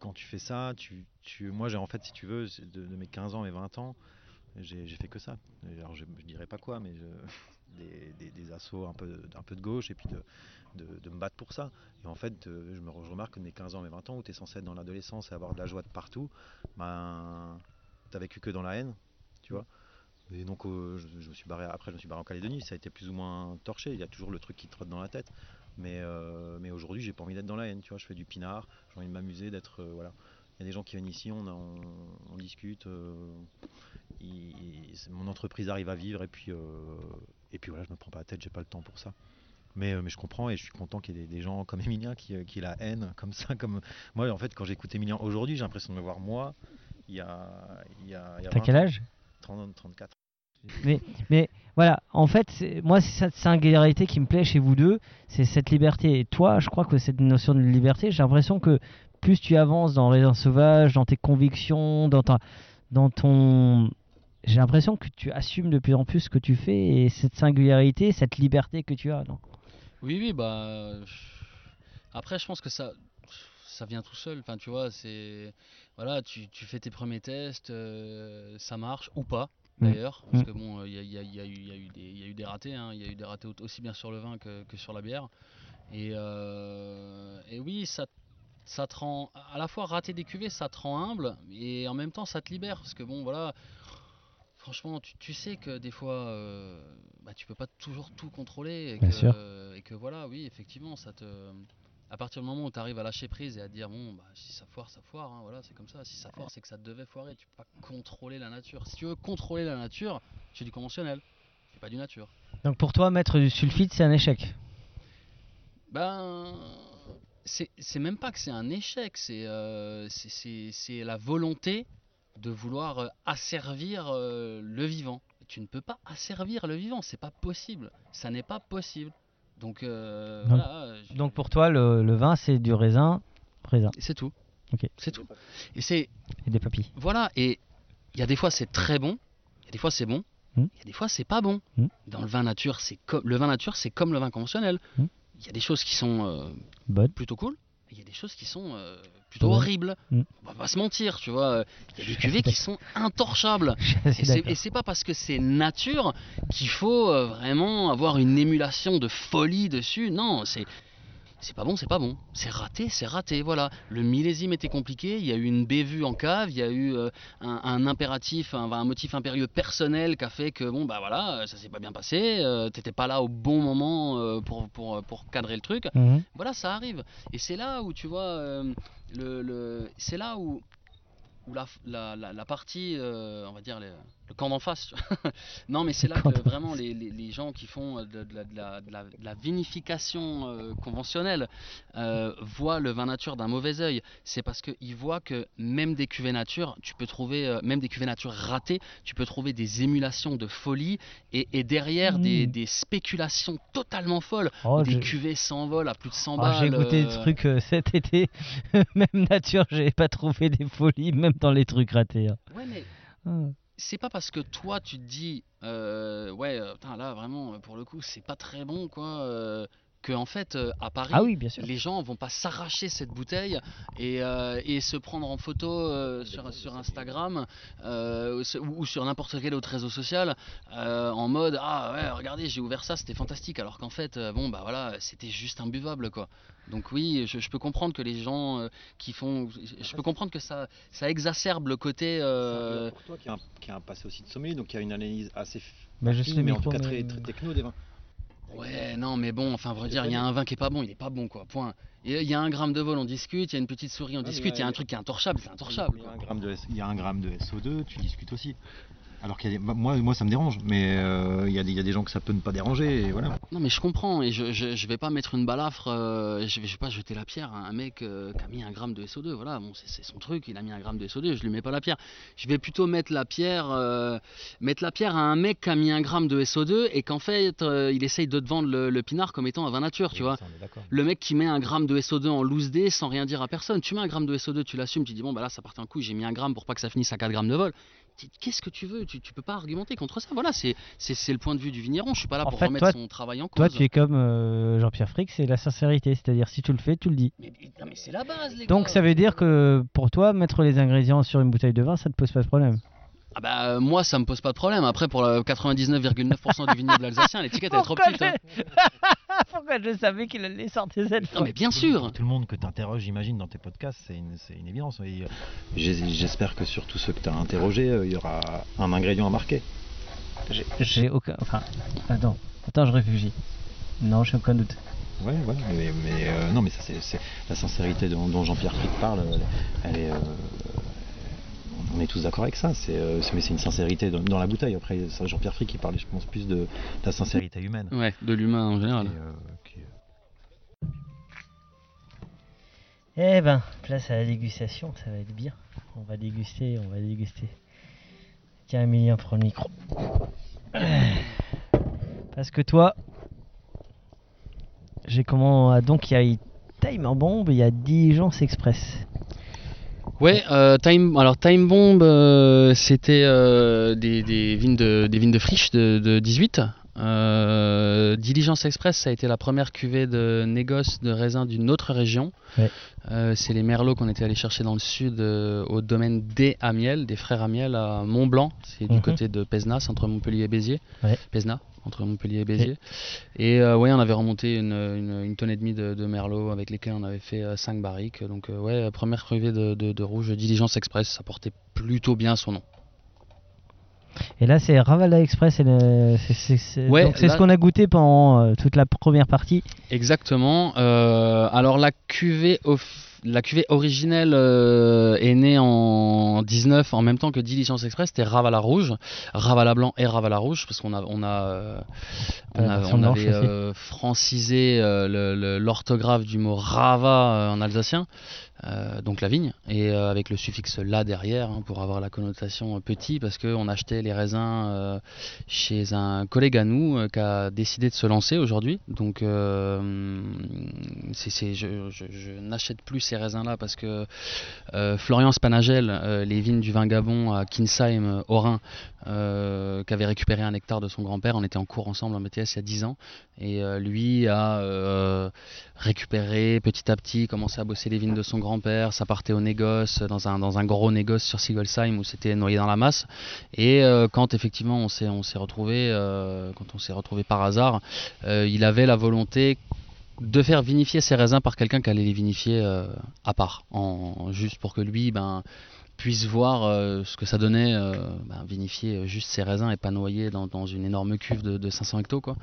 quand tu fais ça, moi j'ai en fait, si tu veux, de mes 15 ans et 20 ans, j'ai fait que ça. Alors je dirais pas quoi, mais... Des assauts un peu de gauche et puis de me battre pour ça. Et en fait, je remarque que mes 15 ans, mes 20 ans, où tu es censé être dans l'adolescence et avoir de la joie de partout, ben, tu n'as vécu que dans la haine, tu vois. Et donc, je me suis barré en Calédonie, ça a été plus ou moins torché, il y a toujours le truc qui trotte dans la tête. Mais aujourd'hui, j'ai pas envie d'être dans la haine, tu vois, je fais du pinard, j'ai envie de m'amuser, d'être... Il y a des gens qui viennent ici, on discute, mon entreprise arrive à vivre et puis voilà, je me prends pas la tête, j'ai pas le temps pour ça. Mais je comprends et je suis content qu'il y ait des gens comme Émilien qui la haine comme ça. Comme moi, en fait, quand j'écoute Émilien aujourd'hui, j'ai l'impression de me voir moi il y a T'as quel âge? 30, 34. Mais voilà, en fait, moi, c'est cette singularité qui me plaît chez vous deux, c'est cette liberté. Et toi, je crois que cette notion de liberté, j'ai l'impression que plus tu avances dans Raisin Sauvage, dans tes convictions, dans ton... J'ai l'impression que tu assumes de plus en plus ce que tu fais et cette singularité, cette liberté que tu as. Non ? Oui, bah... Après, je pense que ça vient tout seul. Enfin, tu vois, c'est... Voilà, tu fais tes premiers tests, ça marche ou pas. D'ailleurs, parce que bon, il y a eu des ratés, hein. Il y a eu des ratés aussi bien sur le vin que sur la bière. Et oui, ça te rend à la fois rater des cuvées, ça te rend humble et en même temps ça te libère parce que bon voilà, franchement, tu sais que des fois, tu peux pas toujours tout contrôler et que voilà, oui, effectivement, ça te. À partir du moment où tu arrives à lâcher prise et à dire bon, bah, si ça foire, hein, voilà, c'est comme ça. Si ça foire, c'est que ça devait foirer. Tu peux pas contrôler la nature. Si tu veux contrôler la nature, c'est du conventionnel, c'est pas du nature. Donc pour toi, mettre du sulfite, c'est un échec? Ben, c'est même pas que c'est un échec, c'est la volonté de vouloir asservir le vivant. Tu ne peux pas asservir le vivant, c'est pas possible. Ça n'est pas possible. Donc pour toi, le vin, c'est du raisin. C'est tout. Okay. C'est tout. Et des papilles. Voilà. Et il y a des fois, c'est très bon. Il y a des fois, c'est bon. Il y a des fois, c'est pas bon. Dans le vin nature, le vin nature, c'est comme le vin conventionnel. Il y a des choses qui sont plutôt cool. Il y a des choses qui sont plutôt horribles. On va pas se mentir, tu vois. Il y a des cuvées qui sont intorchables. Et c'est pas parce que c'est nature qu'il faut vraiment avoir une émulation de folie dessus. Non, c'est pas bon. C'est raté, voilà. Le millésime était compliqué, il y a eu une bévue en cave, il y a eu un impératif, un motif impérieux personnel qui a fait que, bon, bah voilà, ça s'est pas bien passé, t'étais pas là au bon moment pour cadrer le truc. Voilà, ça arrive. Et c'est là où, tu vois, c'est là où la partie, on va dire, le camp d'en face. Non, mais c'est là que vraiment les gens qui font de la vinification conventionnelle voient le vin nature d'un mauvais œil. C'est parce qu'ils voient que même des cuvées nature, tu peux trouver, même des cuvées nature ratées, tu peux trouver des émulations de folie et derrière des spéculations totalement folles. Des cuvées s'envolent à plus de 100 balles. J'ai goûté des trucs cet été, même nature, j'ai pas trouvé des folies, même dans les trucs ratés. Hein. Ouais, mais... C'est pas parce que toi tu te dis là vraiment pour le coup c'est pas très bon quoi que en fait à Paris les gens vont pas s'arracher cette bouteille et se prendre en photo sur Instagram ou sur n'importe quel autre réseau social en mode ah ouais regardez j'ai ouvert ça c'était fantastique alors qu'en fait c'était juste imbuvable quoi. Donc oui, je peux comprendre que les gens qui font... Je peux comprendre que ça exacerbe le côté... Pour toi, qui a un passé aussi de sommelier, donc il y a une analyse assez fine, mais en tout cas très techno des vins. Ouais, non, mais bon, enfin, vrai dire, il y a un vin qui est pas bon, il est pas bon, quoi, point. Il y a un gramme de vol, on discute, il y a une petite souris, on discute, il y a un truc qui est intorchable, c'est intorchable. Il y a un gramme de SO2, tu discutes aussi. Alors qu'il y a moi ça me dérange, mais il y a des gens que ça peut ne pas déranger, et voilà. Non mais je comprends, et je vais pas mettre une balafre, je vais pas jeter la pierre à un mec qui a mis un gramme de SO2, voilà, bon c'est son truc, il a mis un gramme de SO2, je lui mets pas la pierre. Je vais plutôt mettre la pierre à un mec qui a mis un gramme de SO2 et qu'en fait il essaye de te vendre le pinard comme étant un vin nature, tu vois. Ça, le mec qui met un gramme de SO2 en loose day sans rien dire à personne, tu mets un gramme de SO2, tu l'assumes, tu dis bon bah là ça partait en couille, j'ai mis un gramme pour pas que ça finisse à 4 grammes de vol. Qu'est-ce que tu veux ? Tu peux pas argumenter contre ça. Voilà, c'est le point de vue du vigneron. Je suis pas là pour remettre son travail en cause. Toi, tu es comme Jean-Pierre Frick, c'est la sincérité. C'est-à-dire, si tu le fais, tu le dis. Mais c'est la base, les gars. Donc, ça veut dire que pour toi, mettre les ingrédients sur une bouteille de vin, ça te pose pas de problème ? Ah bah, moi, ça me pose pas de problème. Après, pour 99,9% du vignoble alsacien, l'étiquette est trop petite. Pourquoi je savais qu'il allait sortir cette fois ? Non, mais bien sûr ! Tout le monde que tu interroges, j'imagine, dans tes podcasts, c'est une évidence. Et j'espère que sur tous ceux que tu as interrogés, il y aura un ingrédient à marquer. J'ai aucun... Enfin, attends, je réfléchis. Non, j'ai aucun doute. Ouais, ouais, mais non, mais ça, c'est la sincérité dont Jean-Pierre Frick parle, elle est. On est tous d'accord avec ça, mais c'est une sincérité dans la bouteille. Après, Jean-Pierre Frick, il parlait, je pense, plus de la sincérité humaine. Ouais, de l'humain en général. Eh ben, place à la dégustation, ça va être bien. On va déguster. Tiens, Émilien, prends le micro. Parce que toi, j'ai comment... Donc, il y a Time Bomb, il y a Diligence Express. Ouais, Time Bomb, c'était des vignes de friche de 18. Diligence Express, ça a été la première cuvée de négoce de raisins d'une autre région. Ouais. C'est les merlots qu'on était allé chercher dans le sud, au domaine des Amiel, des frères Amiel à Mont-Blanc. C'est du côté de Pézenas, entre Montpellier et Béziers. Ouais. Et ouais, on avait remonté une tonne et demie de merlot avec lesquels on avait fait 5 barriques. Donc ouais, première cuvée de rouge Diligence Express, ça portait plutôt bien son nom. Et là, c'est Ravala Express, ouais, donc c'est là... ce qu'on a goûté pendant toute la première partie. Exactement. Alors la cuvée originelle est née en 19, en même temps que Diligence Express, c'était Ravala Rouge, Ravala Blanc et Ravala Rouge, parce qu'on avait francisé l'orthographe du mot Rava en alsacien. Donc la vigne, et avec le suffixe la derrière, hein, pour avoir la connotation petit, parce qu'on achetait les raisins chez un collègue à nous qui a décidé de se lancer aujourd'hui. Donc je n'achète plus ces raisins là parce que Florian Spanagel, les vignes du Vingabon à Kinsheim au Rhin, qui avait récupéré un hectare de son grand-père, on était en cours ensemble en BTS il y a 10 ans, et lui a récupéré petit à petit, commencé à bosser les vignes de son grand-père, ça partait au négoce, dans un gros négoce sur Sigolsheim où c'était noyé dans la masse. Et quand effectivement on s'est retrouvé par hasard, il avait la volonté de faire vinifier ses raisins par quelqu'un qui allait les vinifier à part, juste pour que lui puisse voir ce que ça donnait, vinifier juste ses raisins et pas noyer dans une énorme cuve de 500 hectos, quoi.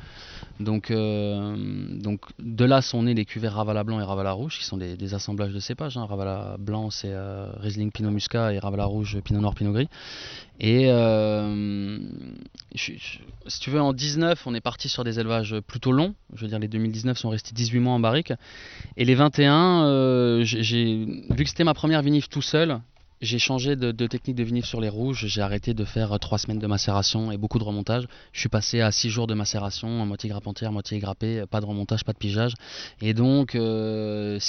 Donc de là sont nés les cuvées Ravala Blanc et Ravala Rouge, qui sont des assemblages de cépages, hein. Ravala Blanc, c'est Riesling Pinot Muscat, et Ravala Rouge Pinot Noir Pinot Gris. Et si tu veux, en 19, on est parti sur des élevages plutôt longs. Je veux dire, les 2019 sont restés 18 mois en barrique. Et les 21, vu que c'était ma première vinif tout seul, j'ai changé de technique de vinif sur les rouges. J'ai arrêté de faire 3 semaines de macération et beaucoup de remontage. Je suis passé à 6 jours de macération, à moitié grappantière, moitié grappée, pas de remontage, pas de pigeage. Et donc 6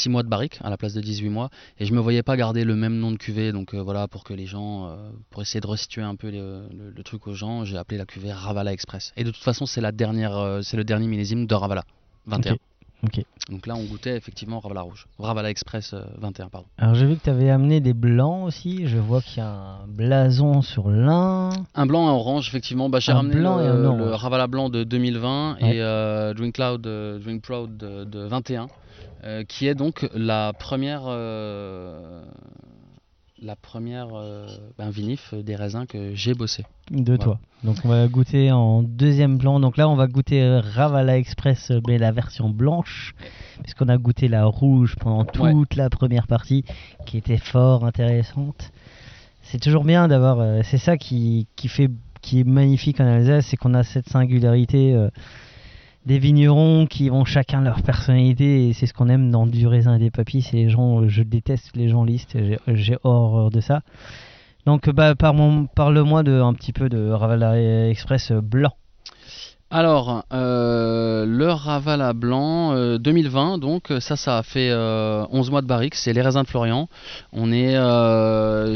mois de barrique à la place de 18 mois. Et je me voyais pas garder le même nom de cuvée. Donc voilà, pour que les gens, pour essayer de restituer un peu le truc aux gens, j'ai appelé la cuvée Ravala Express. Et de toute façon, c'est le dernier millésime de Ravala, 21. Okay. Okay. Donc là on goûtait effectivement Ravala Rouge, Ravala Express 21 pardon. Alors j'ai vu que tu avais amené des blancs aussi, je vois qu'il y a un blason sur l'un. Un blanc et un orange effectivement, j'ai ramené le Ravala Blanc de 2020, ouais. Et Drink Proud de 21, qui est donc la première vinif des raisins que j'ai bossé. De toi. Ouais. Donc on va goûter en deuxième plan. Donc là on va goûter Ravala Express, mais la version blanche, puisqu'on a goûté la rouge pendant toute la première partie, qui était fort intéressante. C'est toujours bien d'avoir. C'est ça qui est magnifique en Alsace, c'est qu'on a cette singularité des vignerons qui ont chacun leur personnalité, et c'est ce qu'on aime dans du raisin et des papilles. C'est les gens, je déteste les gens listes, j'ai horreur de ça. Donc parle-moi un petit peu de Ravala Express blanc. Alors le Ravala Blanc 2020, donc ça a fait 11 mois de barrique, c'est les raisins de Florian. On est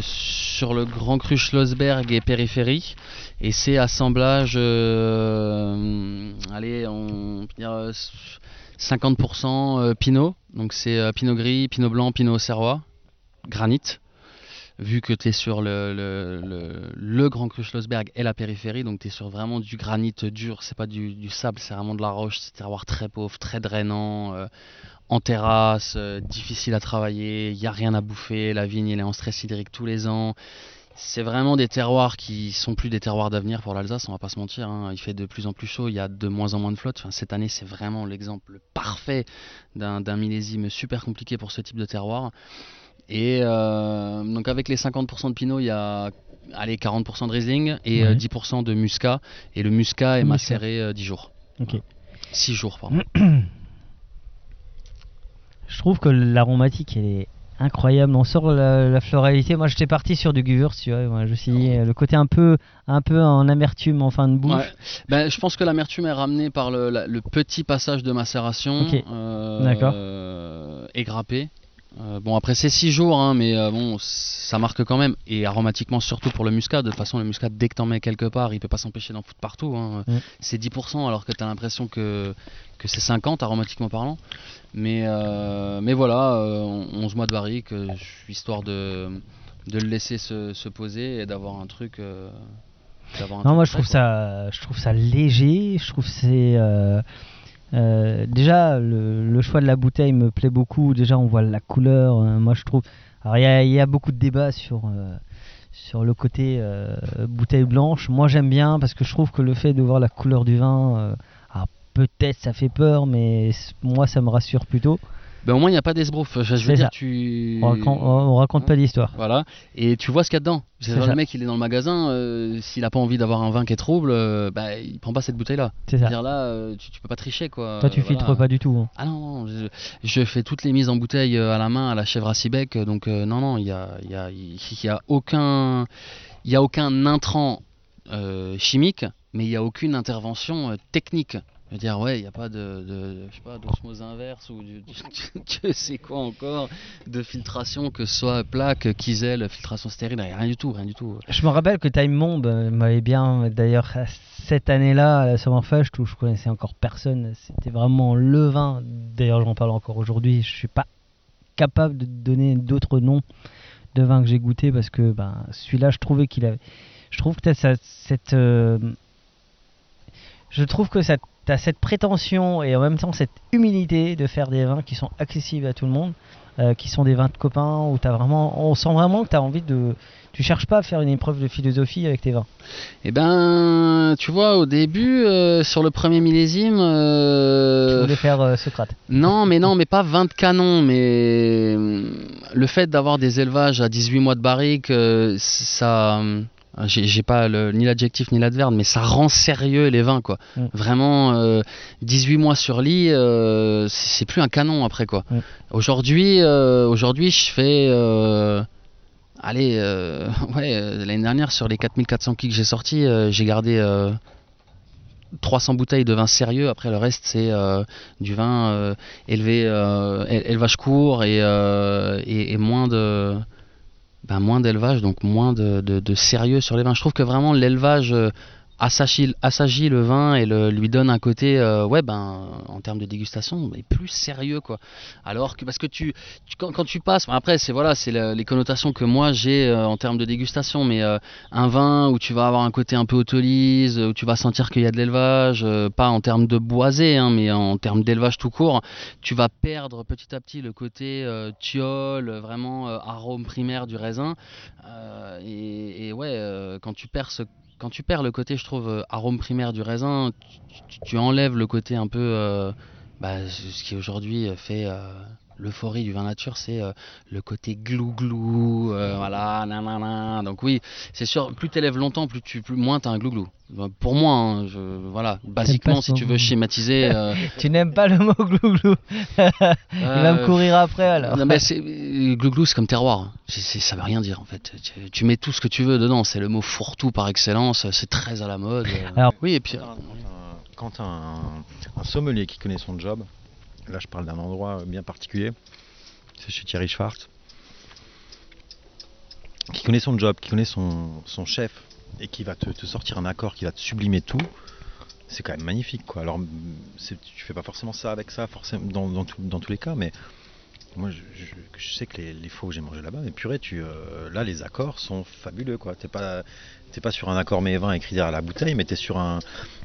sur le Grand Cru Schlossberg et périphérie, et c'est assemblage 50% Pinot, donc c'est Pinot Gris, Pinot Blanc, Pinot Auxerrois, Granit. Vu que tu es sur le Grand Cru Schlossberg et la périphérie, donc tu es sur vraiment du granit dur, c'est pas du sable, c'est vraiment de la roche, c'est un terroir très pauvre, très drainant, en terrasse, difficile à travailler, il n'y a rien à bouffer, la vigne elle est en stress hydrique tous les ans, C'est vraiment des terroirs qui sont plus des terroirs d'avenir pour l'Alsace, on va pas se mentir, hein. Il fait de plus en plus chaud, il y a de moins en moins de flotte. Enfin, cette année, c'est vraiment l'exemple parfait d'un millésime super compliqué pour ce type de terroir. Et donc avec les 50% de Pinot, il y a allez, 40% de Riesling et 10% de Muscat. Et le Muscat est macéré 10 jours. Okay. 6 jours, pardon. Je trouve que l'aromatique, elle est incroyable. On sort la floralité. Moi, j'étais parti sur du Gewürz, tu vois. Moi, je me suis dit, le côté un peu en amertume en fin de bouche. Ouais. Ben, je pense que l'amertume est ramenée par le petit passage de macération égrappé. Bon, après c'est 6 jours, hein, mais bon, ça marque quand même. Et aromatiquement, surtout pour le muscat. De toute façon, le muscat, dès que t'en mets quelque part, il peut pas s'empêcher d'en foutre partout, hein. C'est 10% alors que t'as l'impression que c'est 50 aromatiquement parlant. Mais voilà, 11 mois de barrique, histoire de le laisser se poser et d'avoir un truc. Non, moi je trouve ça léger. Je trouve c'est. Déjà le choix de la bouteille me plaît beaucoup. Déjà on voit la couleur, moi je trouve. Alors il y a beaucoup de débats sur le côté bouteille blanche. Moi j'aime bien parce que je trouve que le fait de voir la couleur du vin, alors peut-être ça fait peur, mais moi ça me rassure plutôt. Ben, au moins il n'y a pas d'esbrouf. On raconte pas d'histoire. Voilà. Et tu vois ce qu'il y a dedans. C'est le mec il est dans le magasin, s'il n'a pas envie d'avoir un vin qui est trouble, il prend pas cette bouteille là. C'est ça. Dire là, tu peux pas tricher quoi. Toi tu filtres pas du tout. Hein. Ah non, je fais toutes les mises en bouteille à la main, à la chèvre à 6 becs, donc non, il y a aucun intrant chimique, mais il y a aucune intervention technique. Je veux dire, ouais, il n'y a pas d'osmose inverse ou que c'est quoi encore, de filtration, que ce soit plaque, Kiesel, filtration stérile, rien du tout. Je me rappelle que Time Bomb m'avait bien, d'ailleurs, cette année-là, à la Summerfest, où je connaissais encore personne, c'était vraiment le vin. D'ailleurs, j'en parle encore aujourd'hui, je ne suis pas capable de donner d'autres noms de vins que j'ai goûté parce que celui-là, je trouvais qu'il avait. Je trouve que t'as cette prétention et en même temps cette humilité de faire des vins qui sont accessibles à tout le monde, qui sont des vins de copains où on sent vraiment que tu as envie de. Tu cherches pas à faire une épreuve de philosophie avec tes vins. Eh ben, tu vois, au début, sur le premier millésime. Tu voulais faire Socrate. Non, mais pas 20 canons, mais le fait d'avoir des élevages à 18 mois de barrique, ça. J'ai pas ni l'adjectif ni l'adverbe, mais ça rend sérieux les vins quoi. Vraiment 18 mois sur lit, c'est plus un canon après quoi. Aujourd'hui je fais l'année dernière sur les 4400 kills que j'ai sortis, j'ai gardé 300 bouteilles de vin sérieux. Après le reste c'est du vin élevé, élevage court et moins de. Moins d'élevage, donc moins de sérieux sur les vins. Je trouve que vraiment l'élevage assagit le vin et lui donne un côté, en termes de dégustation, mais plus sérieux quoi. Alors que parce que tu quand tu passes, après c'est les connotations que moi j'ai en termes de dégustation, mais un vin où tu vas avoir un côté un peu autolyse, où tu vas sentir qu'il y a de l'élevage, pas en termes de boisé, hein, mais en termes d'élevage tout court, tu vas perdre petit à petit le côté thiol, vraiment arôme primaire du raisin. Quand tu perds le côté, je trouve, arôme primaire du raisin, tu enlèves le côté un peu. Ce qui aujourd'hui fait l'euphorie du vin nature, c'est le côté glou-glou. Nanana. Donc, oui, c'est sûr, plus tu élèves longtemps, plus moins tu as un glou-glou. Pour moi, hein, basiquement, si tu veux schématiser. Tu n'aimes pas le mot glouglou. Il va me courir après alors. Non, mais glouglou, c'est comme terroir. Ça veut rien dire en fait. Tu mets tout ce que tu veux dedans. C'est le mot fourre-tout par excellence. C'est très à la mode. Alors, oui, et puis. Quand un sommelier qui connaît son job, là je parle d'un endroit bien particulier, c'est chez Thierry Schwartz, qui connaît son job, qui connaît son chef. Et qui va te sortir un accord qui va te sublimer tout, c'est quand même magnifique quoi. Alors tu fais pas forcément ça avec ça, forcément dans tous les cas, mais moi je sais que les fois où j'ai mangé là-bas, mais purée, là les accords sont fabuleux quoi. T'es pas sur un accord mets 20 écrit derrière la bouteille, mais t'es sur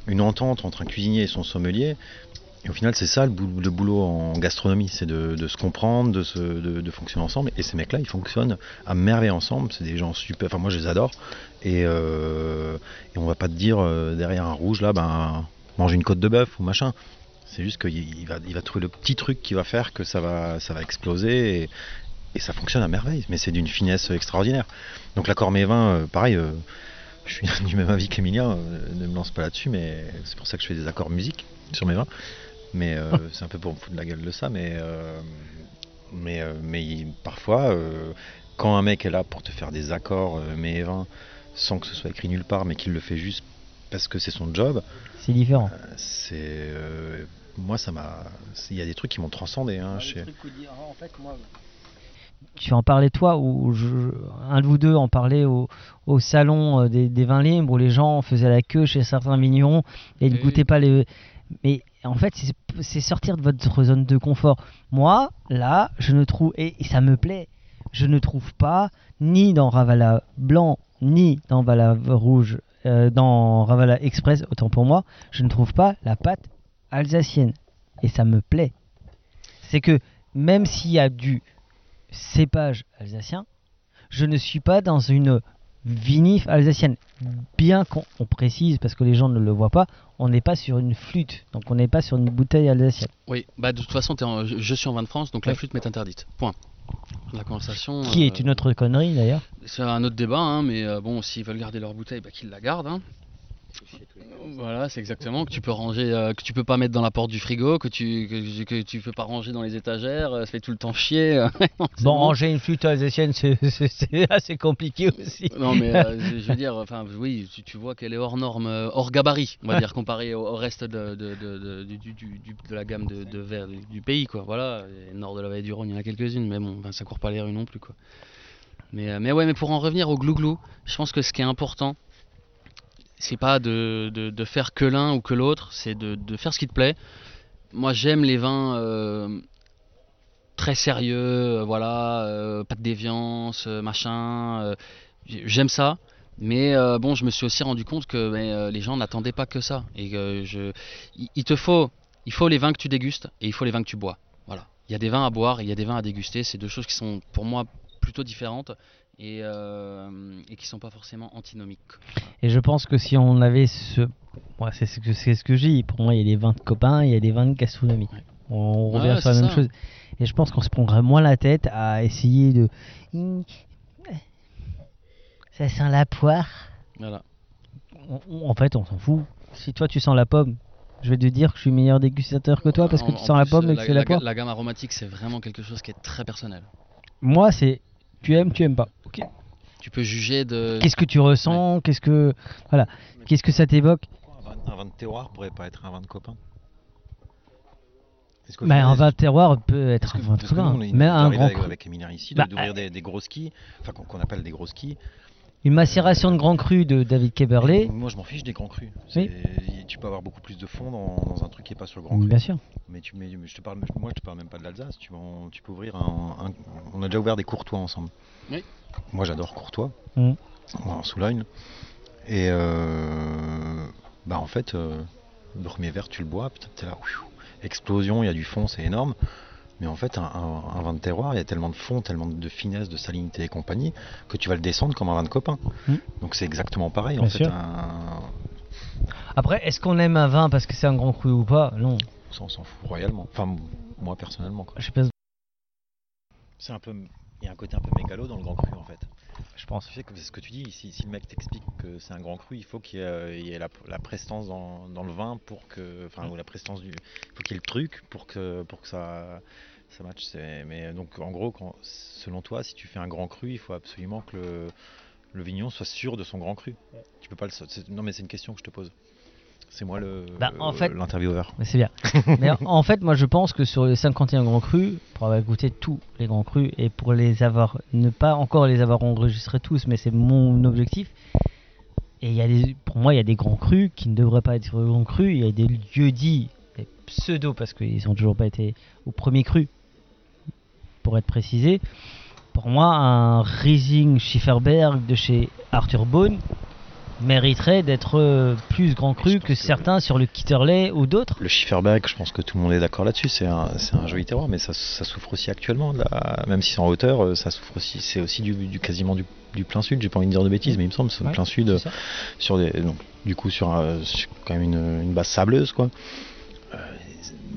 une entente entre un cuisinier et son sommelier Et au final, c'est ça le boulot en gastronomie, c'est de se comprendre, de fonctionner ensemble. Et ces mecs-là, ils fonctionnent à merveille ensemble. C'est des gens super. Enfin, moi, je les adore. Et on va pas te dire derrière un rouge, là, ben, mange une côte de bœuf ou machin. C'est juste qu'il va trouver le petit truc qui va faire que ça va exploser. Et ça fonctionne à merveille. Mais c'est d'une finesse extraordinaire. Donc, l'accord mes vins, pareil. Je suis du même avis qu'Émilien, ne me lance pas là-dessus, mais c'est pour ça que je fais des accords musique sur mes vins. Mais c'est un peu pour me foutre de la gueule de ça, mais parfois, quand un mec est là pour te faire des accords mes vins sans que ce soit écrit nulle part, mais qu'il le fait juste parce que c'est son job, c'est différent. Moi, ça m'a. Il y a des trucs qui m'ont transcendé. Hein, tu en parlais toi, ou un de vous deux en parlait au salon des vins libres, où les gens faisaient la queue chez certains vignerons et ne goûtaient pas les... Mais en fait, c'est sortir de votre zone de confort. Moi, là, je ne trouve... Et ça me plaît. Je ne trouve pas, ni dans Ravala Blanc, ni dans Ravala Rouge, dans Ravala Express, autant pour moi, je ne trouve pas la pâte alsacienne. Et ça me plaît. C'est que même s'il y a du... cépage alsacien, je ne suis pas dans une vinif alsacienne. Bien qu'on précise, parce que les gens ne le voient pas, on n'est pas sur une flûte, donc on n'est pas sur une bouteille alsacienne. Oui, bah de toute façon, je suis en vin de France, donc la flûte m'est interdite. Point. La conversation. Qui est une autre connerie d'ailleurs. C'est un autre débat, hein, mais bon, s'ils veulent garder leur bouteille, bah, qu'ils la gardent. Hein. Voilà, c'est exactement, que tu peux ranger, que tu peux pas mettre dans la porte du frigo, que tu peux pas ranger dans les étagères, ça fait tout le temps chier. Non, bon, ranger une flûte alsacienne, c'est assez compliqué aussi. Non, mais je veux dire, enfin, oui, tu vois qu'elle est hors norme, hors gabarit, on va dire, comparé au reste de la gamme de verre du pays, quoi. Voilà, nord de la vallée du Rhône, il y en a quelques-unes, mais bon, ben, ça court pas les rues non plus, quoi. Mais pour en revenir au glouglou, je pense que ce qui est important, c'est pas de faire que l'un ou que l'autre, c'est de faire ce qui te plaît. Moi, j'aime les vins très sérieux, voilà, pas de déviance, machin. J'aime ça, mais bon, je me suis aussi rendu compte que les gens n'attendaient pas que ça. Et il faut les vins que tu dégustes et il faut les vins que tu bois. Voilà. Il y a des vins à boire et il y a des vins à déguster. C'est deux choses qui sont pour moi plutôt différentes. Et qui sont pas forcément antinomiques. Et je pense que si on avait c'est ce que j'ai. Pour moi, il y a les vins de copains, il y a les vins de gastronomie. Ouais. On revient sur la même chose. Et je pense qu'on se prendrait moins la tête à essayer de. Ça sent la poire. Voilà. En fait, on s'en fout. Si toi tu sens la pomme, je vais te dire que je suis meilleur dégustateur que toi parce que tu sens la pomme et que c'est la poire. La gamme aromatique, c'est vraiment quelque chose qui est très personnel. Moi, c'est. Tu aimes pas. Okay. Tu peux juger de... Qu'est-ce que tu ressens, qu'est-ce que ça t'évoque. Un vin de terroir pourrait pas être un vin de copain. Un vin de terroir peut être un vin de copain. Mais un grand cru. Avec Émilien ici, d'ouvrir des gros skis, enfin qu'on appelle des gros skis. Une macération de grands crus de David Keberley. Moi, je m'en fiche des grands crus. Oui. Tu peux avoir beaucoup plus de fond dans un truc qui n'est pas sur le grand cru. Bien sûr. Mais moi, je te parle même pas de l'Alsace. Tu peux ouvrir on a déjà ouvert des Courtois ensemble. Oui. Moi, j'adore Courtois. Mmh. En Soulagne. Et en fait, le premier verre, tu le bois. T'es là, ouf, explosion, il y a du fond, c'est énorme. Mais en fait, un vin de terroir, il y a tellement de fond, tellement de finesse, de salinité et compagnie, que tu vas le descendre comme un vin de copain. Donc c'est exactement pareil. Bien en fait. Après, est-ce qu'on aime un vin parce que c'est un grand cru ou pas? Non. Ça, on s'en fout royalement. Enfin, moi personnellement, quoi. Je pense. C'est un peu. Il y a un côté un peu mégalo dans le grand cru, en fait. Je pense. Tu sais, c'est ce que tu dis. Si le mec t'explique que c'est un grand cru, il faut qu'il y ait la prestance dans le vin pour que, enfin, ou la prestance du, il faut qu'il y ait le truc pour que ça matche. Mais donc, en gros, selon toi, si tu fais un grand cru, il faut absolument que le vigneron soit sûr de son grand cru. Ouais. Tu peux pas non, mais c'est une question que je te pose. C'est moi l'intervieweur. Mais c'est bien. Mais en fait, moi, je pense que sur les 51 grands crus, pour avoir goûté tous les grands crus et pour ne pas encore les avoir enregistrés tous, mais c'est mon objectif. Et pour moi, il y a des grands crus qui ne devraient pas être sur les grands crus. Il y a des lieux dits, des pseudo, parce qu'ils n'ont toujours pas été au premier cru, pour être précisé. Pour moi, un Riesling Schifferberg de chez Arthur Bohn, mériterait d'être plus grand cru que certains sur le Kitterley ou d'autres. Le Schifferberg, je pense que tout le monde est d'accord là-dessus, c'est un joli terroir, mais ça souffre aussi actuellement, là, même si c'est en hauteur, ça souffre aussi, c'est aussi quasiment du plein sud, j'ai pas envie de dire de bêtises, mais il me semble, c'est plein sud, sur des, donc, du coup sur quand même une base sableuse, quoi.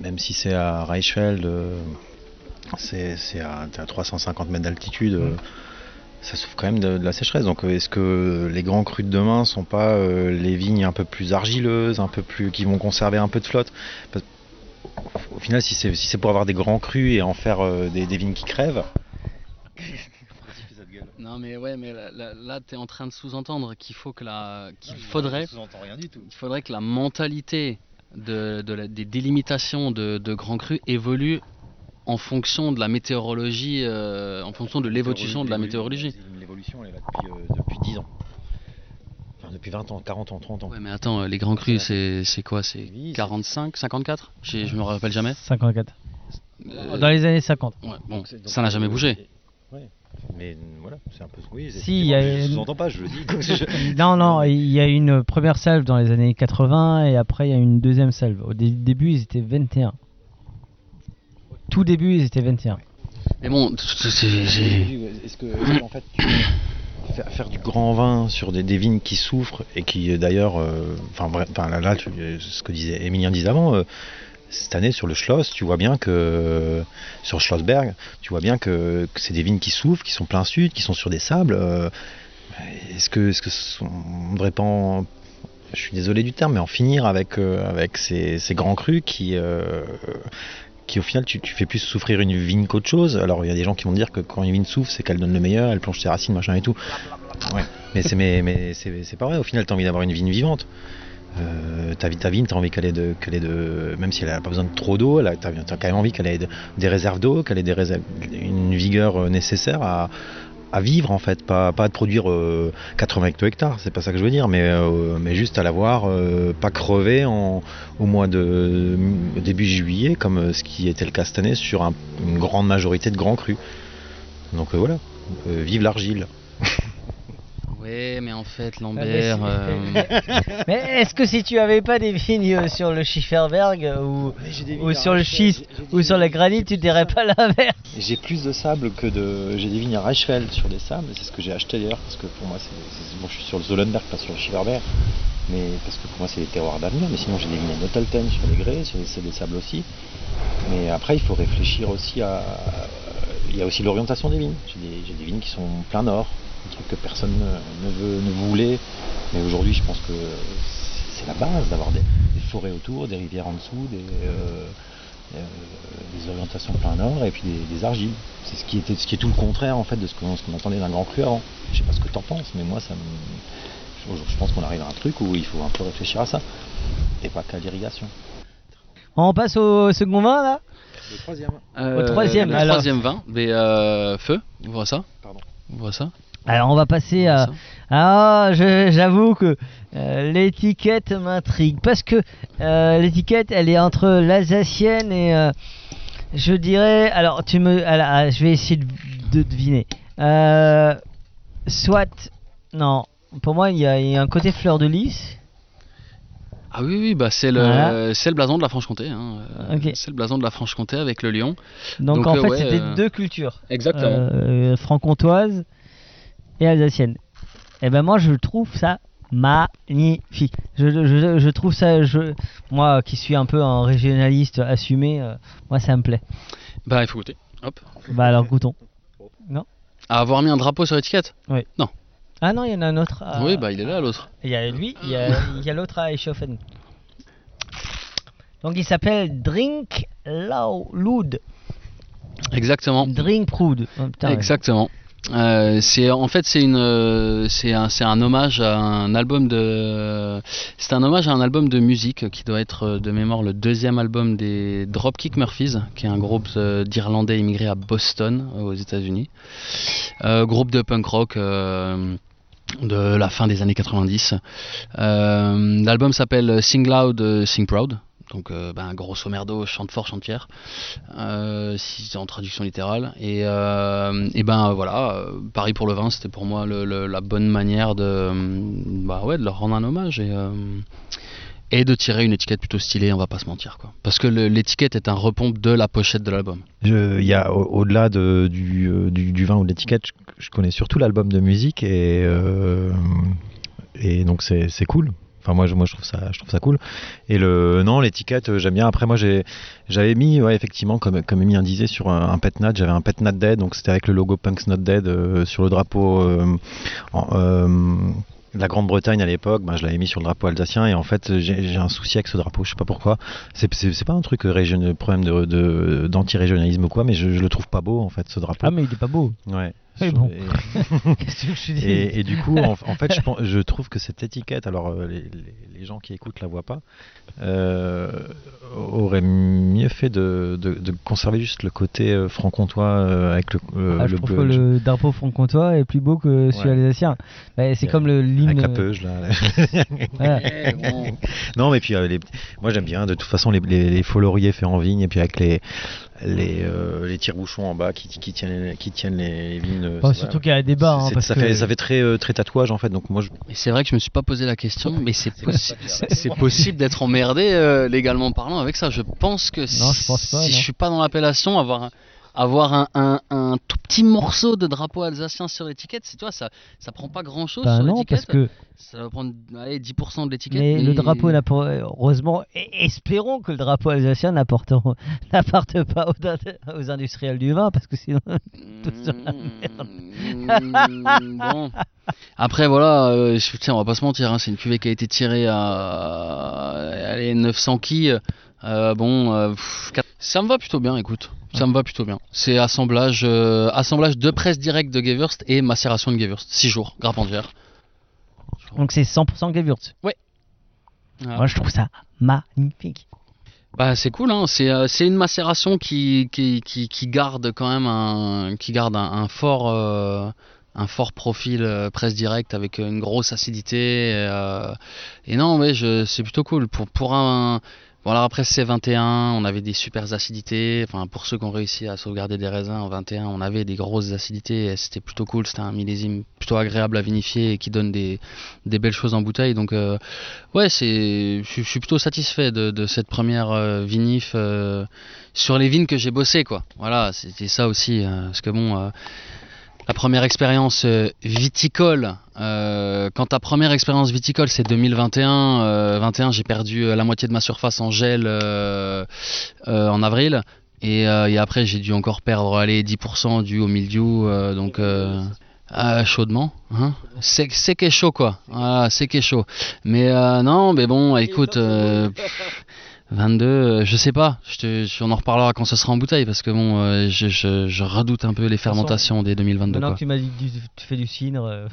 Même si c'est à Reichwald, c'est à 350 mètres d'altitude, ça souffre quand même de la sécheresse. Donc est-ce que les grands crus de demain sont pas les vignes un peu plus argileuses, un peu plus, qui vont conserver un peu de flotte? Parce, au final, si c'est pour avoir des grands crus et en faire des vignes qui crèvent. Non mais ouais, mais là t'es en train de sous-entendre qu'il faudrait que la mentalité des délimitations de grands crus évolue en fonction de la météorologie, en fonction de l'évolution de la météorologie. L'évolution, elle est là depuis 10 ans. Enfin, depuis 20 ans, 40 ans, 30 ans. Ouais, mais attends, les grands crus, c'est quoi? C'est 45, 54? Je me rappelle jamais. 54. Dans les années 50. Ouais, bon, ça n'a jamais bougé. Ouais. Mais voilà, c'est un peu... Oui, si, y a je ne entends pas, je le dis. Non, il y a une première salve dans les années 80 et après il y a une deuxième salve. Au début, ils étaient 21. Tout début, ils étaient 21. Mais bon, est-ce que, en fait, faire du grand vin sur des vignes qui souffrent et qui, d'ailleurs, là, ce que disait Émilien avant, cette année sur le Schloss, tu vois bien que sur Schlossberg, tu vois bien que c'est des vignes qui souffrent, qui sont plein sud, qui sont sur des sables. Est-ce que on devrait pas en... Je suis désolé du terme, mais en finir avec ces grands crus qui au final tu fais plus souffrir une vigne qu'autre chose. Alors il y a des gens qui vont dire que quand une vigne souffre, c'est qu'elle donne le meilleur, elle plonge ses racines, machin et tout. Ouais. Mais c'est pas vrai. Au final, t'as envie d'avoir une vigne vivante. Ta vigne, t'as envie qu'elle ait de, même si elle n'a pas besoin de trop d'eau, t'as quand même envie qu'elle ait des réserves d'eau, qu'elle ait une vigueur nécessaire à vivre en fait, pas de produire 80 hectares, c'est pas ça que je veux dire, mais juste à l'avoir, pas crever au mois de début juillet, comme ce qui était le cas cette année sur une grande majorité de grands crus. Donc voilà, vive l'argile. Mais en fait, Lambert... Mais est-ce que si tu avais pas des vignes sur le Schifferberg ou sur le schiste ou sur la granite, tu dirais pas l'inverse? J'ai plus de sable que de... J'ai des vignes à Reichwald sur des sables, c'est ce que j'ai acheté d'ailleurs, parce que pour moi, bon, je suis sur le Zollenberg, pas sur le Schifferberg, mais parce que pour moi, c'est des terroirs d'avenir, mais sinon j'ai des vignes à Notalten sur les grès, c'est des sables aussi. Mais après, il faut réfléchir aussi à... Il y a aussi l'orientation des vignes. J'ai des vignes qui sont plein nord, un truc que personne ne voulait, mais aujourd'hui je pense que c'est la base d'avoir des forêts autour, des rivières en dessous, des orientations plein nord et puis des argiles. C'est ce qui est tout le contraire en fait de ce qu'on entendait d'un grand cru avant. Je sais pas ce que t'en penses, mais moi je pense qu'on arrive à un truc où il faut un peu réfléchir à ça et pas qu'à l'irrigation. On passe au second vin là. Le troisième vin, mais feu, on voit ça. Pardon. On voit ça. Alors on va passer à... Ah, j'avoue que l'étiquette m'intrigue. Parce que l'étiquette, elle est entre l'alsacienne et... je dirais... Alors, je vais essayer de deviner. Soit... Non, pour moi, il y a un côté fleur de lys. Ah oui, bah c'est le blason de la Franche-Comté. Hein. Okay. C'est le blason de la Franche-Comté avec le lion. Donc en fait, c'était deux cultures. Exactement. Franc-comtoise et alsacienne. Et ben moi je trouve ça magnifique. Je trouve ça, moi qui suis un peu un régionaliste assumé, moi ça me plaît. Bah il faut goûter. Hop. Bah alors goûtons. Non. À avoir mis un drapeau sur l'étiquette. Oui. Non. Ah non, il y en a un autre. Oui, bah il est là l'autre. Il y a lui, il y a l'autre à Eichhofen. Donc il s'appelle Drink Proud. Exactement. Drink Proud. Oh, putain, exactement. Ouais. C'est un hommage à un album de musique qui doit être de mémoire le deuxième album des Dropkick Murphys, qui est un groupe d'Irlandais immigrés à Boston aux États-Unis, groupe de punk rock de la fin des années 90. L'album s'appelle Sing Loud, Sing Proud. donc grosso merdo, Chantefort-Chantière, si en traduction littérale. Et voilà, Paris pour le vin, c'était pour moi la bonne manière de leur rendre un hommage et de tirer une étiquette plutôt stylée, on va pas se mentir, quoi. Parce que l'étiquette est un repompe de la pochette de l'album. Il y a au-delà du vin ou de l'étiquette, je connais surtout l'album de musique et donc c'est cool. Enfin moi je trouve ça cool. Et l'étiquette j'aime bien. Après moi j'avais mis effectivement comme Émilien disait sur un pet nat, j'avais un pet nat dead, donc c'était avec le logo Punk's Not Dead sur le drapeau la Grande-Bretagne à l'époque, je l'avais mis sur le drapeau alsacien et en fait j'ai un souci avec ce drapeau, je sais pas pourquoi. C'est pas un truc problème d'anti-régionalisme ou quoi, mais je le trouve pas beau en fait ce drapeau. Ah mais il est pas beau. Ouais. Et, bon. et du coup, en fait, je trouve que cette étiquette, alors les gens qui écoutent la voient pas, aurait mieux fait de conserver juste le côté franc-comtois avec le bleu. Je trouve que le drapeau franc-comtois est plus beau que celui alsacien. Bah, c'est comme le ligne avec la peuge là. Voilà. Non, mais puis moi j'aime bien. De toute façon, les faux lauriers faits en vigne et puis avec les tire-bouchons en bas qui tiennent les vignes. Bon, surtout qu'il y a un débat. Ça fait très tatouage en fait. Donc moi c'est vrai que je me suis pas posé la question, mais c'est possible d'être emmerdé légalement parlant avec ça. Je pense que si je suis pas dans l'appellation, avoir un tout petit morceau de drapeau alsacien sur l'étiquette, c'est toi ça prend pas grand chose sur l'étiquette. Parce que ça va prendre 10% de l'étiquette. Mais le drapeau, heureusement, espérons que le drapeau alsacien n'apporte pas aux industriels du vin, parce que sinon, tout sera la merde. Bon. Après, voilà, on va pas se mentir, c'est une cuvée qui a été tirée à 900 quilles. Ça me va plutôt bien, écoute. Ça me va plutôt bien. C'est assemblage de presse directe de Gewürzt et macération de Gewürzt. 6 jours, Grappenbière. Donc c'est 100% Gewürzt. Ouais. Moi je trouve ça magnifique. C'est cool, hein. C'est une macération qui garde quand même un fort profil presse directe avec une grosse acidité. Et non mais c'est plutôt cool pour un. Bon alors après c'est 21, on avait des super acidités, pour ceux qui ont réussi à sauvegarder des raisins en 21, on avait des grosses acidités et c'était plutôt cool, c'était un millésime plutôt agréable à vinifier et qui donne des belles choses en bouteille, donc je suis plutôt satisfait de cette première vinif sur les vignes que j'ai bossé quoi, voilà c'était ça aussi, parce que la première expérience viticole, quand ta première expérience viticole c'est 2021, j'ai perdu la moitié de ma surface en gel en avril et après j'ai dû encore perdre 10% dû au mildiou, chaudement, hein. C'est qu'est chaud quoi, voilà, c'est qu'est chaud, mais non mais bon écoute... 22, je sais pas, on en reparlera quand ce sera en bouteille parce que je redoute un peu les fermentations dès 2022. Maintenant que tu m'as dit que tu fais du cidre,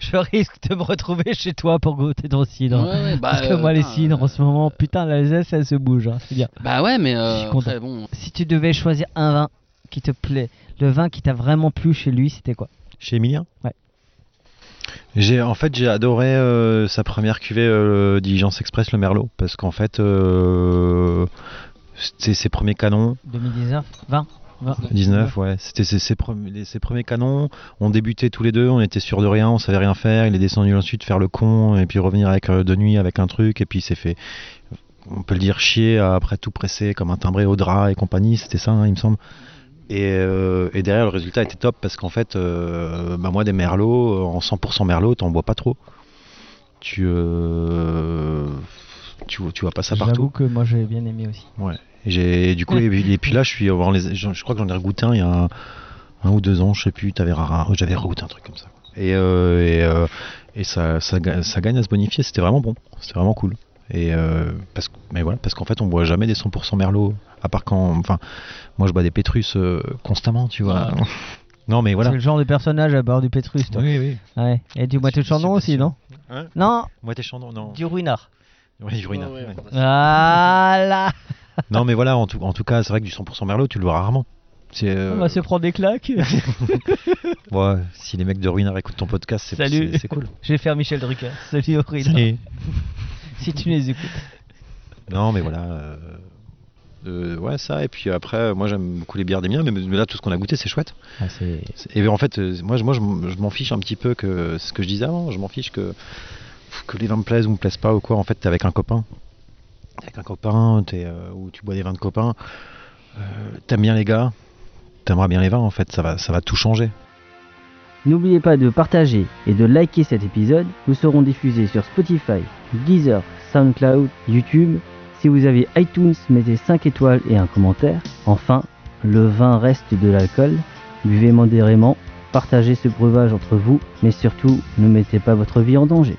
je risque de me retrouver chez toi pour goûter ton cidre. Ouais, parce que moi les cidres en ce moment, putain l'Alsace elle se bouge, hein, c'est bien. Bah ouais mais après, bon. Si tu devais choisir un vin qui te plaît, le vin qui t'a vraiment plu chez lui c'était quoi? Chez Émilien? Ouais. J'ai adoré sa première cuvée Diligence Express, le Merlot, parce qu'en fait c'était ses premiers canons. 2019, 2019 ouais, c'était ses premiers canons, on débutait tous les deux, on était sûr de rien, on savait rien faire, il est descendu ensuite faire le con et puis revenir avec de nuit avec un truc et puis il s'est fait, on peut le dire, chier après tout pressé comme un timbré au drap et compagnie, c'était ça hein, il me semble. Et derrière le résultat était top parce qu'en fait moi des merlots en 100% merlot t'en bois pas trop, tu vois pas ça partout. J'avoue que moi j'ai bien aimé aussi, ouais. Et puis là je crois que j'en ai regouté un il y a un ou deux ans, je sais plus, j'avais regouté un truc comme ça et ça gagne à se bonifier, c'était vraiment bon, c'était vraiment cool. Parce qu'en fait on boit jamais des 100% merlot, à part quand, moi je bois des pétrus constamment, tu vois. Ah. Non mais voilà. C'est le genre de personnage à boire du pétrus, toi. Oui. Ouais. Et du moité chandon aussi, non? Hein? Non. Moité chandon, non. Du ruinard. Oui, du ruinard. Ouais. Voilà. Non mais voilà, en tout cas, c'est vrai que du 100% merlot, tu le vois rarement. On va se prendre des claques. Ouais, si les mecs de ruinard écoutent ton podcast, c'est cool. Je vais faire Michel Drucker. Salut, ruinard. Si tu les écoutes. Non, mais voilà. Ouais, ça. Et puis après, moi, j'aime beaucoup les bières des miens, mais là, tout ce qu'on a goûté, c'est chouette. Ah, et en fait, moi, je m'en fiche un petit peu que ce que je disais avant. Je m'en fiche que les vins me plaisent ou me plaisent pas ou quoi. En fait, t'es avec un copain. T'es avec un copain, ou tu bois des vins de copains. T'aimes bien les gars, t'aimeras bien les vins, en fait. Ça va tout changer. N'oubliez pas de partager et de liker cet épisode. Nous serons diffusés sur Spotify, Deezer, SoundCloud, YouTube. Si vous avez iTunes, mettez 5 étoiles et un commentaire. Enfin, le vin reste de l'alcool. Buvez modérément, partagez ce breuvage entre vous, mais surtout, ne mettez pas votre vie en danger.